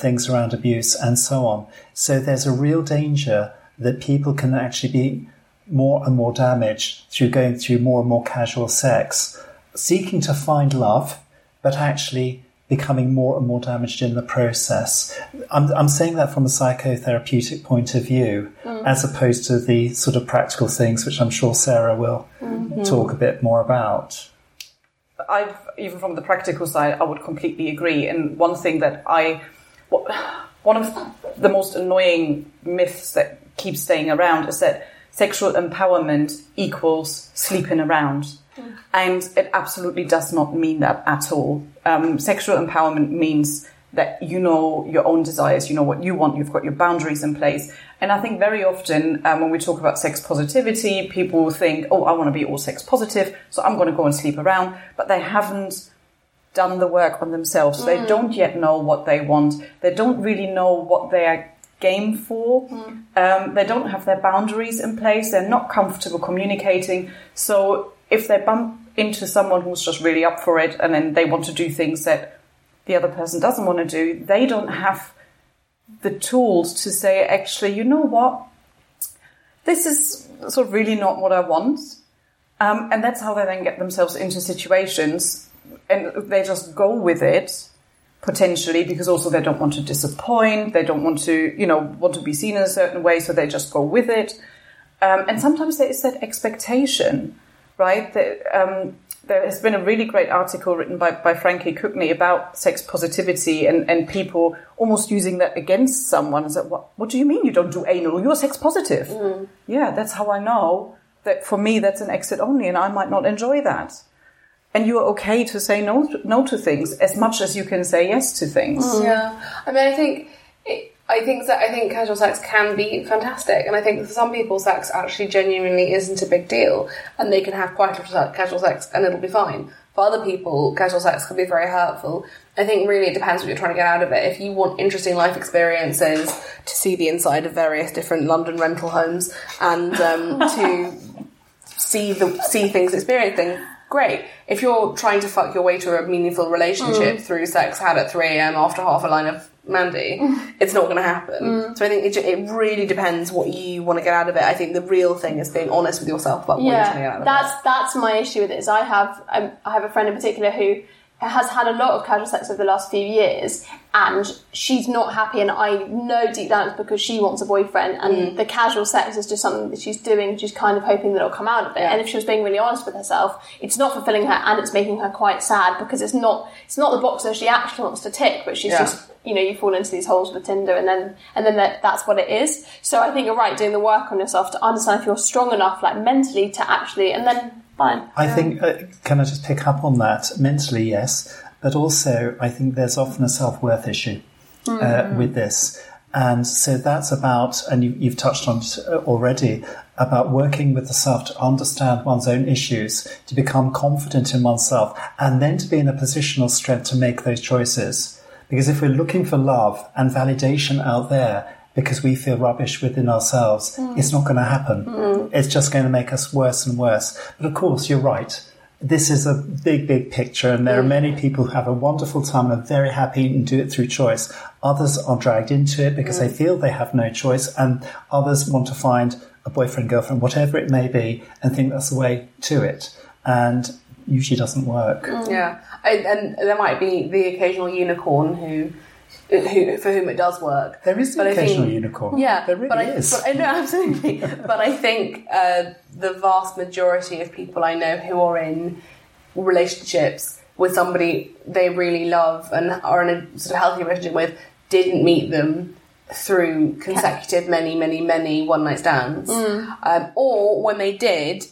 things around abuse and so on. So there's a real danger that people can actually be more and more damaged through going through more and more casual sex, seeking to find love, but actually becoming more and more damaged in the process. I'm saying that from a psychotherapeutic point of view, as opposed to the sort of practical things, which I'm sure Sarah will talk a bit more about. Even from the practical side, I would completely agree. And one thing that one of the most annoying myths that keeps staying around is that sexual empowerment equals sleeping around. Mm. And it absolutely does not mean that at all. Sexual empowerment means that you know your own desires, you know what you want, you've got your boundaries in place. And I think very often when we talk about sex positivity, people think, oh, I want to be all sex positive, so I'm going to go and sleep around. But they haven't done the work on themselves. Mm. They don't yet know what they want. They don't really know what they are game for. Mm. They don't have their boundaries in place. They're not comfortable communicating. So if they bump into someone who's just really up for it and then they want to do things that the other person doesn't want to do, they don't have the tools to say, actually, you know what, this is sort of really not what I want. And that's how they then get themselves into situations, and they just go with it, potentially, because also they don't want to disappoint, they don't want to, want to be seen in a certain way, so they just go with it. And sometimes there is that expectation, right? There has been a really great article written by Frankie Cookney about sex positivity and people almost using that against someone. It's like, what do you mean you don't do anal? You're sex positive. Mm. Yeah, that's how I know that for me that's an exit only and I might not enjoy that. And you're okay to say no to things as much as you can say yes to things. Mm. Yeah. I mean, I think casual sex can be fantastic, and I think for some people sex actually genuinely isn't a big deal and they can have quite a lot of casual sex and it'll be fine. For other people, casual sex can be very hurtful. I think really it depends what you're trying to get out of it. If you want interesting life experiences, to see the inside of various different London rental homes and to see things, experience things, great. If you're trying to fuck your way to a meaningful relationship through sex had at 3 a.m. after half a line of Mandy, it's not going to happen. So I think it really depends what you want to get out of it. I think the real thing is being honest with yourself about what you're trying to get out of it. That's my issue with it. Is I have a friend in particular who has had a lot of casual sex over the last few years, and she's not happy, and I know deep down it's because she wants a boyfriend, and the casual sex is just something that she's doing, she's kind of hoping that it'll come out of it. And if she was being really honest with herself, it's not fulfilling her, and it's making her quite sad, because it's not the box that she actually wants to tick, but she's just, you know, you fall into these holes with Tinder, and then that's what it is. So I think you're right, doing the work on yourself to understand if you're strong enough, like mentally, to actually, and then fine. I think, can I just pick up on that? Mentally, yes. But also, I think there's often a self-worth issue with this. And so that's about, and you've touched on it already, about working with the self to understand one's own issues, to become confident in oneself, and then to be in a position of strength to make those choices. Because if we're looking for love and validation out there, because we feel rubbish within ourselves, it's not going to happen. It's just going to make us worse and worse. But of course, you're right. This is a big, big picture, and there are many people who have a wonderful time and are very happy and do it through choice. Others are dragged into it because they feel they have no choice, and others want to find a boyfriend, girlfriend, whatever it may be, and think that's the way to it. And usually doesn't work. Yeah. And there might be the occasional unicorn for whom it does work. There is an occasional unicorn. Yeah. There really is. No, absolutely. But I think the vast majority of people I know who are in relationships with somebody they really love and are in a sort of healthy relationship with didn't meet them through consecutive many, many, many one-night stands. Or when they did,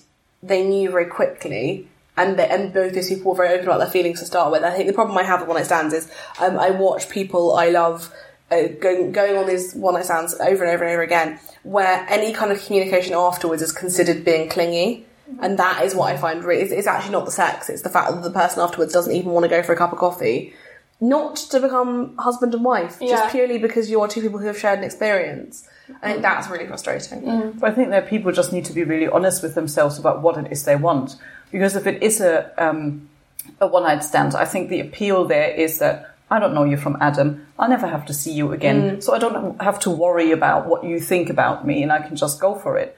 they knew very quickly. And both those people were very open about their feelings to start with. I think the problem I have with one-night stands is I watch people I love going on these one-night stands over and over and over again, where any kind of communication afterwards is considered being clingy. And that is what I find really... It's actually not the sex. It's the fact that the person afterwards doesn't even want to go for a cup of coffee. Not to become husband and wife, just purely because you are two people who have shared an experience. I think that's really frustrating. But I think that people just need to be really honest with themselves about what it is they want. Because if it is a one-night stand, I think the appeal there is that I don't know you from Adam. I'll never have to see you again. So I don't have to worry about what you think about me, and I can just go for it.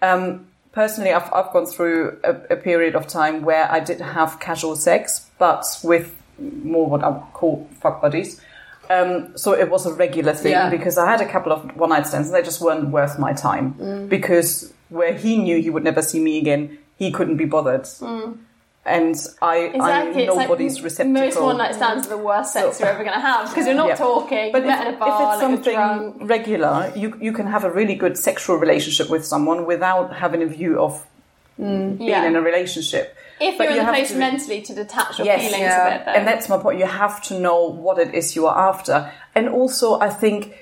Personally, I've gone through a period of time where I did have casual sex, but with more what I would call fuck buddies. So it was a regular thing because I had a couple of one-night stands and they just weren't worth my time because where he knew he would never see me again, he couldn't be bothered. And I'm nobody's receptacle. Most one-night stands are the worst sex you're ever going to have because you're not talking. But if it's something regular, you can have a really good sexual relationship with someone without having a view of being in a relationship. If you're in a place mentally to detach your feelings a bit, though. And that's my point. You have to know what it is you are after. And also, I think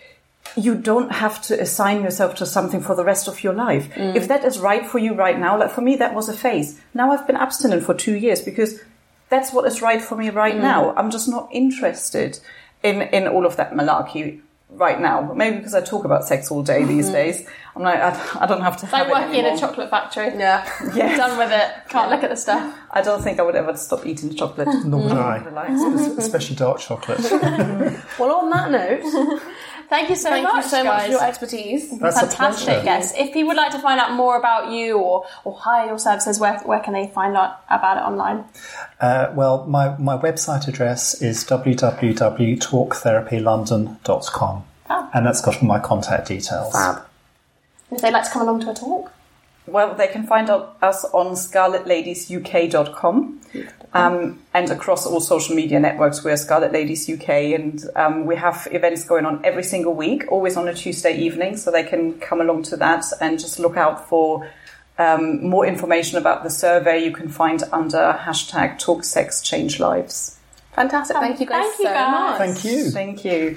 you don't have to assign yourself to something for the rest of your life. If that is right for you right now, like for me, that was a phase. Now I've been abstinent for 2 years because that's what is right for me right now. I'm just not interested in all of that malarkey right now, but maybe because I talk about sex all day these days, I'm like, I don't have to have it anymore. It's like working in a chocolate factory. Yeah. Done with it. Can't look at the stuff. I don't think I would ever stop eating chocolate. Nor would I. Especially dark chocolate. Well, on that note, thank you so much, guys, for your expertise. That's fantastic. Yes. If people would like to find out more about you or hire your services, where can they find out about it online? Well, my website address is www.talktherapylondon.com, and that's got all my contact details. Fab. If they'd like to come along to a talk. Well, they can find us on scarletladiesuk.com and across all social media networks. We're Scarlet Ladies UK, and we have events going on every single week, always on a Tuesday evening, so they can come along to that and just look out for more information about the survey. You can find under hashtag TalkSexChangeLives. Fantastic. Thank you guys so much. Thank you. Thank you.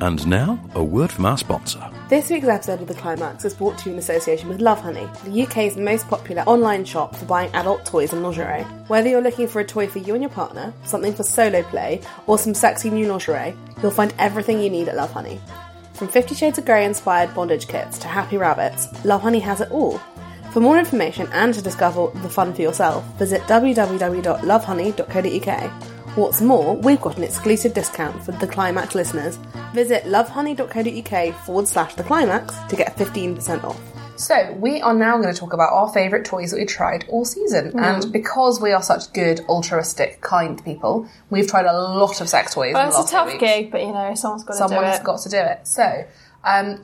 And now, a word from our sponsor. This week's episode of The Climax is brought to you in association with Lovehoney, the UK's most popular online shop for buying adult toys and lingerie. Whether you're looking for a toy for you and your partner, something for solo play, or some sexy new lingerie, you'll find everything you need at Lovehoney. From 50 Shades of Grey-inspired bondage kits to Happy Rabbits, Lovehoney has it all. For more information and to discover the fun for yourself, visit www.lovehoney.co.uk. What's more, we've got an exclusive discount for The Climax listeners. Visit lovehoney.co.uk/The Climax to get 15% off. So, we are now going to talk about our favourite toys that we tried all season. And because we are such good, altruistic, kind people, we've tried a lot of sex toys. Well, it's a tough gig, but you know, someone's got to do it. So,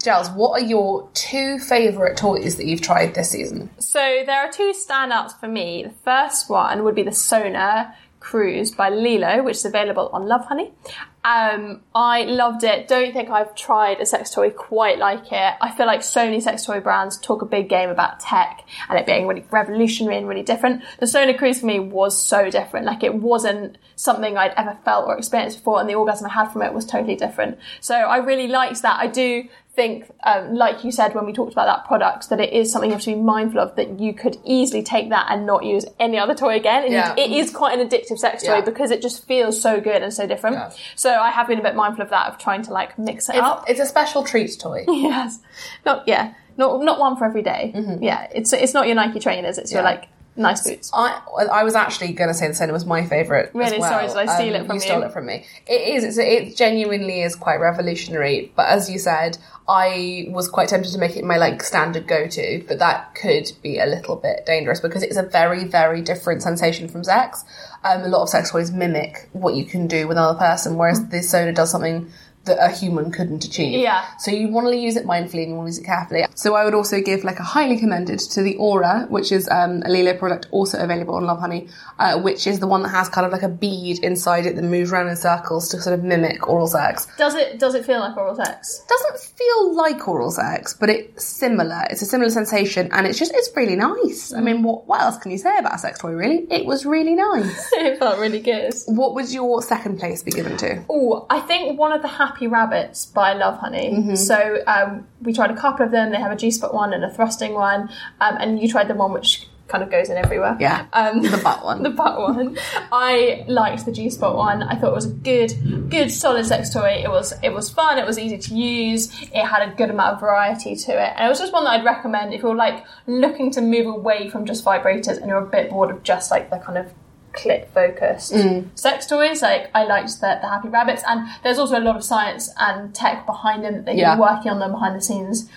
Giles, what are your two favourite toys that you've tried this season? So, there are two standouts for me. The first one would be the Sona Cruise by Lilo, which is available on Lovehoney. I loved it. Don't think I've tried a sex toy quite like it. I feel like so many sex toy brands talk a big game about tech and it being really revolutionary and really different. The Sona Cruise for me was so different. Like, it wasn't something I'd ever felt or experienced before, and the orgasm I had from it was totally different. So I really liked that. I do think, like you said when we talked about that product, that it is something you have to be mindful of, that you could easily take that and not use any other toy again. And it is quite an addictive sex toy because it just feels so good and so different. So I have been a bit mindful of that, of trying to like mix it up. It's a special treat toy. Yes. Not one for every day. Mm-hmm. Yeah. It's not your Nike trainers, it's your like nice boots. I was actually going to say the Sona was my favourite. Really? As well. Sorry, did I steal it from you? You stole it from me. It genuinely is quite revolutionary, but as you said, I was quite tempted to make it my like standard go-to, but that could be a little bit dangerous because it's a very, very different sensation from sex. A lot of sex toys mimic what you can do with another person, whereas the Sona does something that a human couldn't achieve. Yeah. So you want to use it mindfully and you want to use it carefully. So I would also give like a highly commended to the Aura, which is a Lilo product also available on Lovehoney, which is the one that has kind of like a bead inside it that moves around in circles to sort of mimic oral sex. Does it feel like oral sex? Doesn't feel like oral sex, but it's similar. It's a similar sensation, and it's really nice. I mean, what else can you say about a sex toy, really? It was really nice. It felt really good. What would your second place be given to? Oh, I think one of the Happy Rabbits by Lovehoney. Mm-hmm. So we tried a couple of them. They have a G-spot one and a thrusting one, and you tried the one which kind of goes in everywhere. Yeah, the butt one. The butt one. I liked the G-spot one. I thought it was a good, solid sex toy. It was fun. It was easy to use. It had a good amount of variety to it, and it was just one that I'd recommend if you're like looking to move away from just vibrators and you're a bit bored of just like the kind of clit-focused sex toys. Like, I liked the Happy Rabbits, and there's also a lot of science and tech behind them. They've been working on them behind the scenes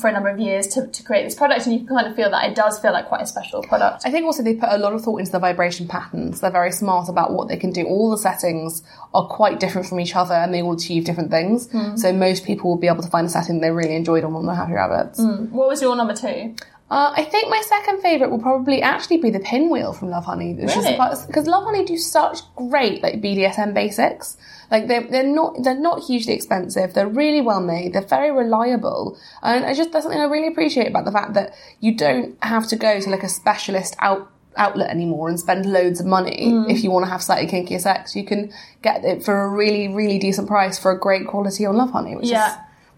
for a number of years to create this product, and you can kind of feel that it does feel like quite a special product. I think also they put a lot of thought into the vibration patterns. They're very smart about what they can do. All the settings are quite different from each other, and they all achieve different things. So most people will be able to find a setting they really enjoyed on one of the Happy Rabbits. What was your number two? I think my second favourite will probably actually be the pinwheel from Lovehoney. Because Lovehoney do such great like BDSM basics. Like they're not hugely expensive. They're really well made. They're very reliable. And that's something I really appreciate about the fact that you don't have to go to like a specialist outlet anymore and spend loads of money if you want to have slightly kinkier sex. You can get it for a really, really decent price for a great quality on Lovehoney, which is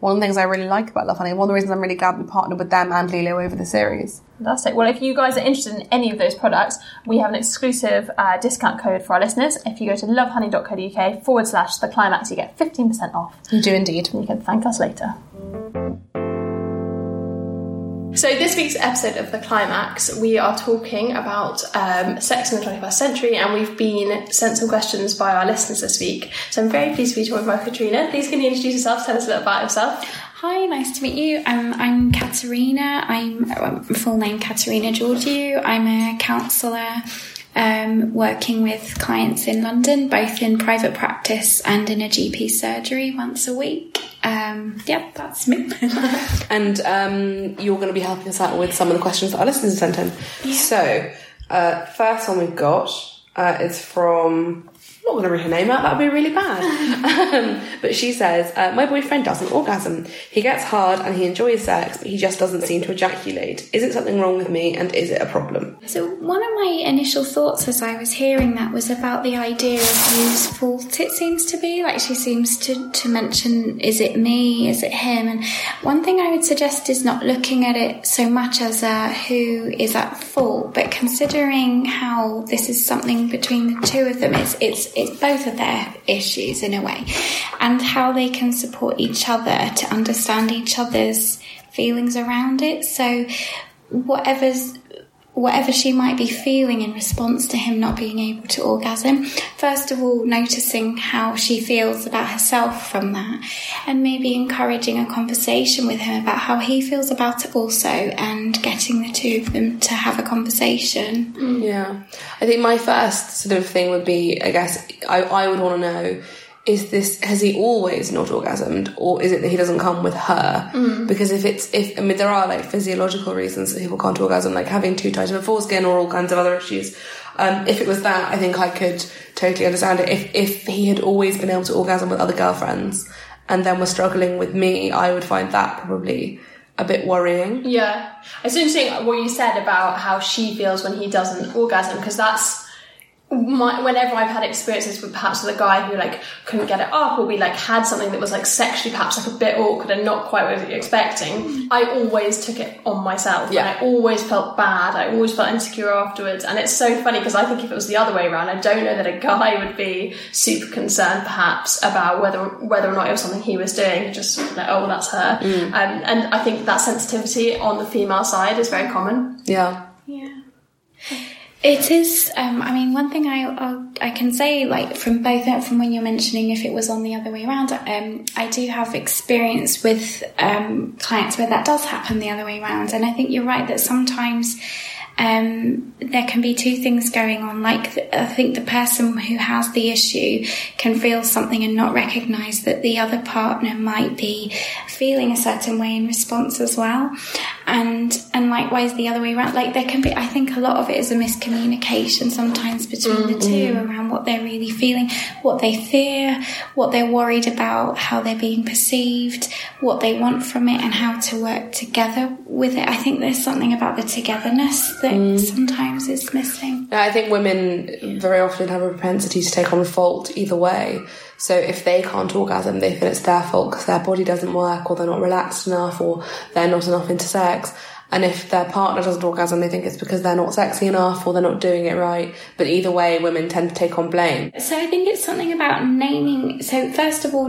one of the things I really like about Lovehoney, one of the reasons I'm really glad we partnered with them and Lilo over the series. Fantastic. Well, if you guys are interested in any of those products, we have an exclusive discount code for our listeners. If you go to lovehoney.co.uk/theclimax, you get 15% off. You do indeed. And you can thank us later. So this week's episode of The Climax, we are talking about sex in the 21st century, and we've been sent some questions by our listeners this week. So I'm very pleased to be joined by Katarina. Please can you introduce yourself, tell us a little about yourself. Hi, nice to meet you. I'm Katarina. I'm full name Katarina Georgiou. I'm a counsellor working with clients in London, both in private practice and in a GP surgery once a week. Yeah, that's me. And you're going to be helping us out with some of the questions that our listeners sent in. Yeah. So, first one we've got is from... I'm not going to read her name out, that would be really bad. But she says, my boyfriend doesn't orgasm. He gets hard and he enjoys sex, but he just doesn't seem to ejaculate. Is it something wrong with me, and is it a problem? So one of my initial thoughts as I was hearing that was about the idea of whose fault it seems to be. Like, she seems to mention, is it me, is it him? And one thing I would suggest is not looking at it so much as who is at fault, but considering how this is something between the two of them. It's both of their issues in a way, and how they can support each other to understand each other's feelings around it. So whatever she might be feeling in response to him not being able to orgasm, first of all, noticing how she feels about herself from that, and maybe encouraging a conversation with him about how he feels about it also, and getting the two of them to have a conversation. Yeah. I think my first sort of thing would be, I guess, I would want to know, has he always not orgasmed, or is it that he doesn't come with her? Because if there are like physiological reasons that people can't orgasm, like having too tight of a foreskin or all kinds of other issues. If it was that, I think I could totally understand it. If he had always been able to orgasm with other girlfriends and then was struggling with me, I would find that probably a bit worrying. Yeah. It's interesting what you said about how she feels when he doesn't orgasm, because that's whenever I've had experiences with perhaps with a guy who like couldn't get it up, or we like had something that was like sexually perhaps like a bit awkward and not quite what you're expecting, I always took it on myself. Yeah. And I always felt bad, I always felt insecure afterwards. And it's so funny, because I think if it was the other way around, I don't know that a guy would be super concerned perhaps about whether or not it was something he was doing, just like, oh well, that's her. And I think that sensitivity on the female side is very common. Yeah It is, I mean, one thing I can say, like, from when you're mentioning if it was on the other way around, I do have experience with clients where that does happen the other way around. And I think you're right that sometimes there can be two things going on. Like, I think the person who has the issue can feel something and not recognise that the other partner might be feeling a certain way in response as well. And likewise, the other way around. Like, there can be, I think a lot of it is a miscommunication sometimes between the two around what they're really feeling, what they fear, what they're worried about, how they're being perceived, what they want from it, and how to work together with it. I think there's something about the togetherness that sometimes is missing. I think women very often have a propensity to take on fault either way. So if they can't orgasm, they feel it's their fault because their body doesn't work, or they're not relaxed enough, or they're not enough into sex. And if their partner doesn't orgasm, they think it's because they're not sexy enough or they're not doing it right. But either way, women tend to take on blame. So I think it's something about naming. So first of all,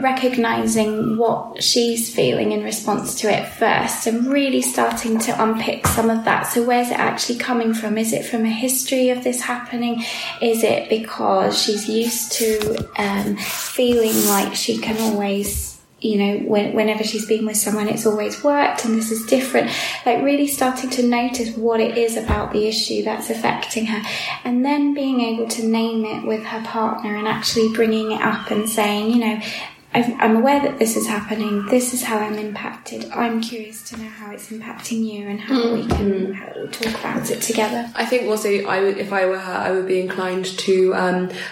recognising what she's feeling in response to it first, and really starting to unpick some of that. So where's it actually coming from? Is it from a history of this happening? Is it because she's used to feeling like she can always... you know, whenever she's been with someone, it's always worked, and this is different. Like, really starting to notice what it is about the issue that's affecting her, and then being able to name it with her partner, and actually bringing it up and saying, you know, I'm aware that this is happening, this is how I'm impacted, I'm curious to know how it's impacting you and how we can talk about it together. I think also, if I were her, I would be inclined to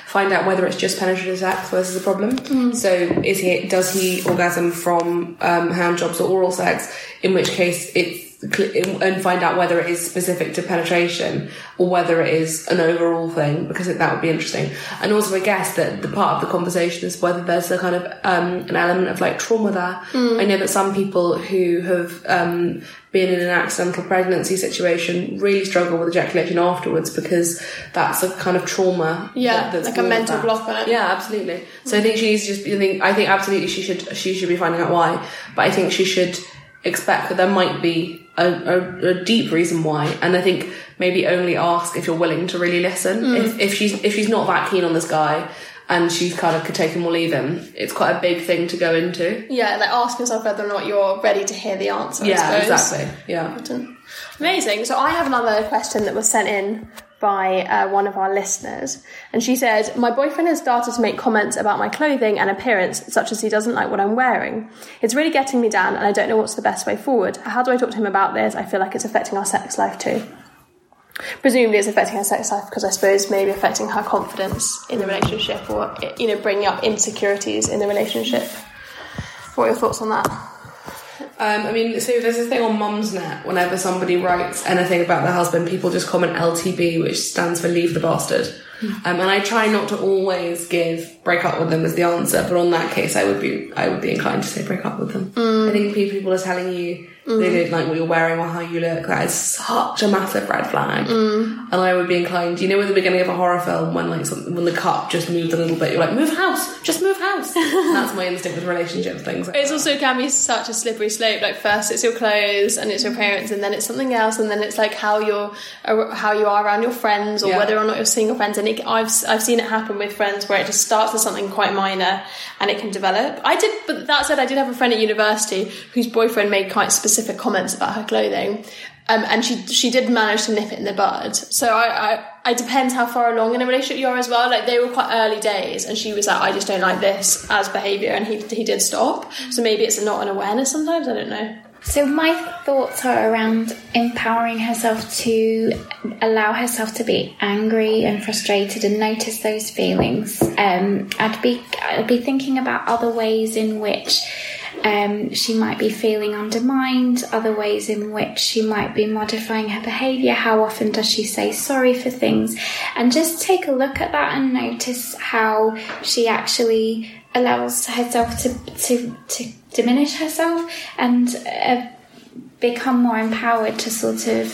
find out whether it's just penetrative sex versus a problem. So does he orgasm from hand jobs or oral sex, in which case it's, and find out whether it is specific to penetration or whether it is an overall thing, because that would be interesting. And also I guess that the part of the conversation is whether there's a kind of an element of like trauma there. I know that some people who have been in an accidental pregnancy situation really struggle with ejaculation afterwards, because that's a kind of trauma, that's like a mental block on it. So I think I think absolutely she should be finding out why, but I think she should expect that there might be a deep reason why, and I think maybe only ask if you're willing to really listen. If she's not that keen on this guy and she kind of could take him or leave him, it's quite a big thing to go into. Like ask yourself whether or not you're ready to hear the answer. Amazing. So I have another question that was sent in by one of our listeners, and she said, my boyfriend has started to make comments about my clothing and appearance, such as he doesn't like what I'm wearing. It's really getting me down and I don't know what's the best way forward. How do I talk to him about this? I feel like it's affecting our sex life too. Presumably it's affecting her sex life, because I suppose maybe affecting her confidence in the relationship, or, you know, bringing up insecurities in the relationship. What are your thoughts on that? I mean, so there's this thing on Mumsnet, whenever somebody writes anything about their husband, people just comment LTB, which stands for leave the bastard. And I try not to always give break up with them as the answer, but on that case I would be inclined to say break up with them. I think people are telling you they don't like what you're wearing or how you look, that is such a massive red flag. And I would be inclined, you know, at the beginning of a horror film when like when the cup just moved a little bit, you're like, move house. That's my instinct with relationship things. Like, it also can be such a slippery slope. Like first it's your clothes and it's your parents, and then it's something else, and then it's like how you are around your friends, or whether or not you're seeing your friends. And I've seen it happen with friends where it just starts as something quite minor and it can develop. But that said, I did have a friend at university whose boyfriend made quite specific comments about her clothing, and she did manage to nip it in the bud. So I depends how far along in a relationship you are as well. Like they were quite early days, and she was like, I just don't like this as behaviour, and he did stop. So maybe it's not an awareness sometimes, I don't know. So my thoughts are around empowering herself to allow herself to be angry and frustrated and notice those feelings. I'd be thinking about other ways in which she might be feeling undermined, other ways in which she might be modifying her behaviour. How often does she say sorry for things? And just take a look at that and notice how she actually allows herself to diminish herself and become more empowered to sort of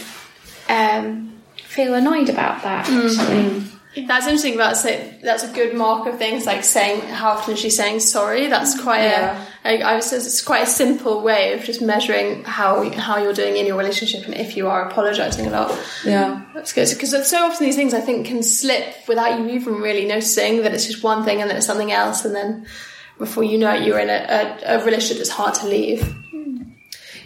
feel annoyed about that, actually. That's interesting. That's a good mark of things like saying how often she's saying sorry. That's quite it's quite a simple way of just measuring how you're doing in your relationship and if you are apologising a lot. Yeah, that's good, because so often these things I think can slip without you even really noticing, that it's just one thing and then it's something else, and then before you know it you're in a relationship that's hard to leave.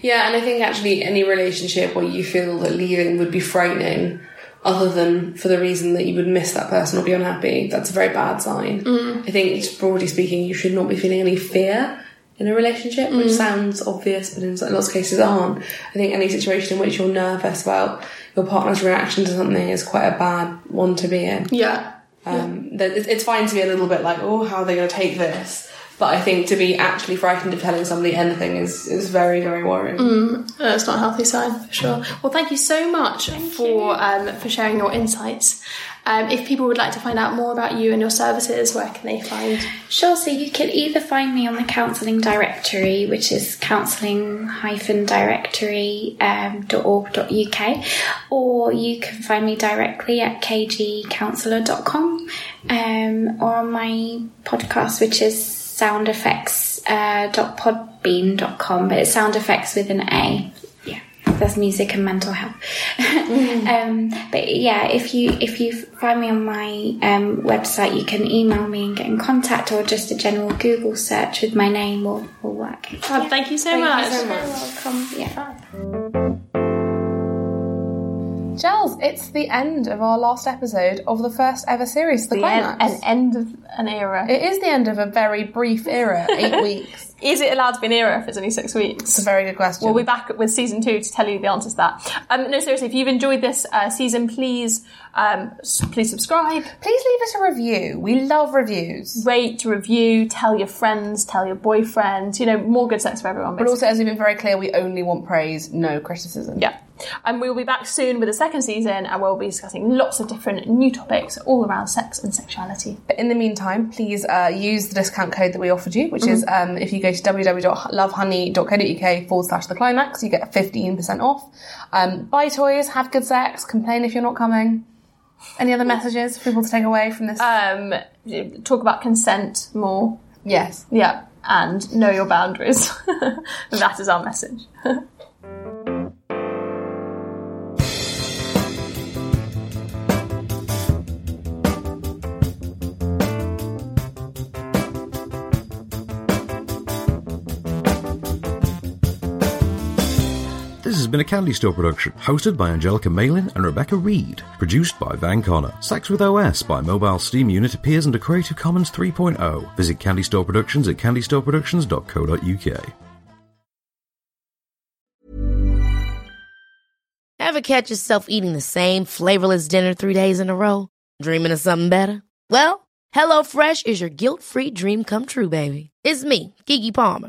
Yeah, and I think actually any relationship where you feel that leaving would be frightening, other than for the reason that you would miss that person or be unhappy, that's a very bad sign. I think, broadly speaking, you should not be feeling any fear in a relationship, which sounds obvious, but in lots of cases aren't. I think any situation in which you're nervous about your partner's reaction to something is quite a bad one to be in. It's fine to be a little bit like, oh, how are they going to take this? But I think to be actually frightened of telling somebody anything is very, very worrying. It's not a healthy sign, for sure. Well, thank you so much for sharing your insights. If people would like to find out more about you and your services, where can they find? Sure, so you can either find me on the counselling directory, which is counselling-directory.org.uk, or you can find me directly at kgcounselor.com, or on my podcast, which is soundeffects.podbean.com, but it's sound effects with an A. Yeah, that's music and mental health. But yeah, if you find me on my website, you can email me and get in contact, or just a general Google search with my name will work. Oh, yeah. Thank you so much. You're welcome. Yeah. Gels, it's the end of our last episode of the first ever series, The Climax. An end of an era. It is the end of a very brief era, 8 weeks. Is it allowed to be an era if it's only 6 weeks? It's a very good question. We'll be back with season 2 to tell you the answer to that. No, seriously, if you've enjoyed this season, please subscribe. Please leave us a review. We love reviews. Rate, review, tell your friends, tell your boyfriend. You know, more good sex for everyone, basically. But also, as we've been very clear, we only want praise, no criticism. Yeah. And we'll be back soon with a second season, and we'll be discussing lots of different new topics all around sex and sexuality. But in the meantime, please use the discount code that we offered you, which is if you go to www.lovehoney.co.uk/theclimax, you get 15% off. Buy toys, have good sex, complain if you're not coming. Any other messages for people to take away from this? Talk about consent more. Yes. Yeah. And know your boundaries. That is our message. Been a Candy Store production, hosted by Angelica Malin and Rebecca Reed, produced by Van Connor. Sex with OS by Mobile Steam Unit appears under Creative Commons 3.0. Visit Candy Store Productions at candystoreproductions.co.uk. Ever catch yourself eating the same flavorless dinner 3 days in a row? Dreaming of something better? Well, HelloFresh is your guilt-free dream come true, baby. It's me, Keke Palmer.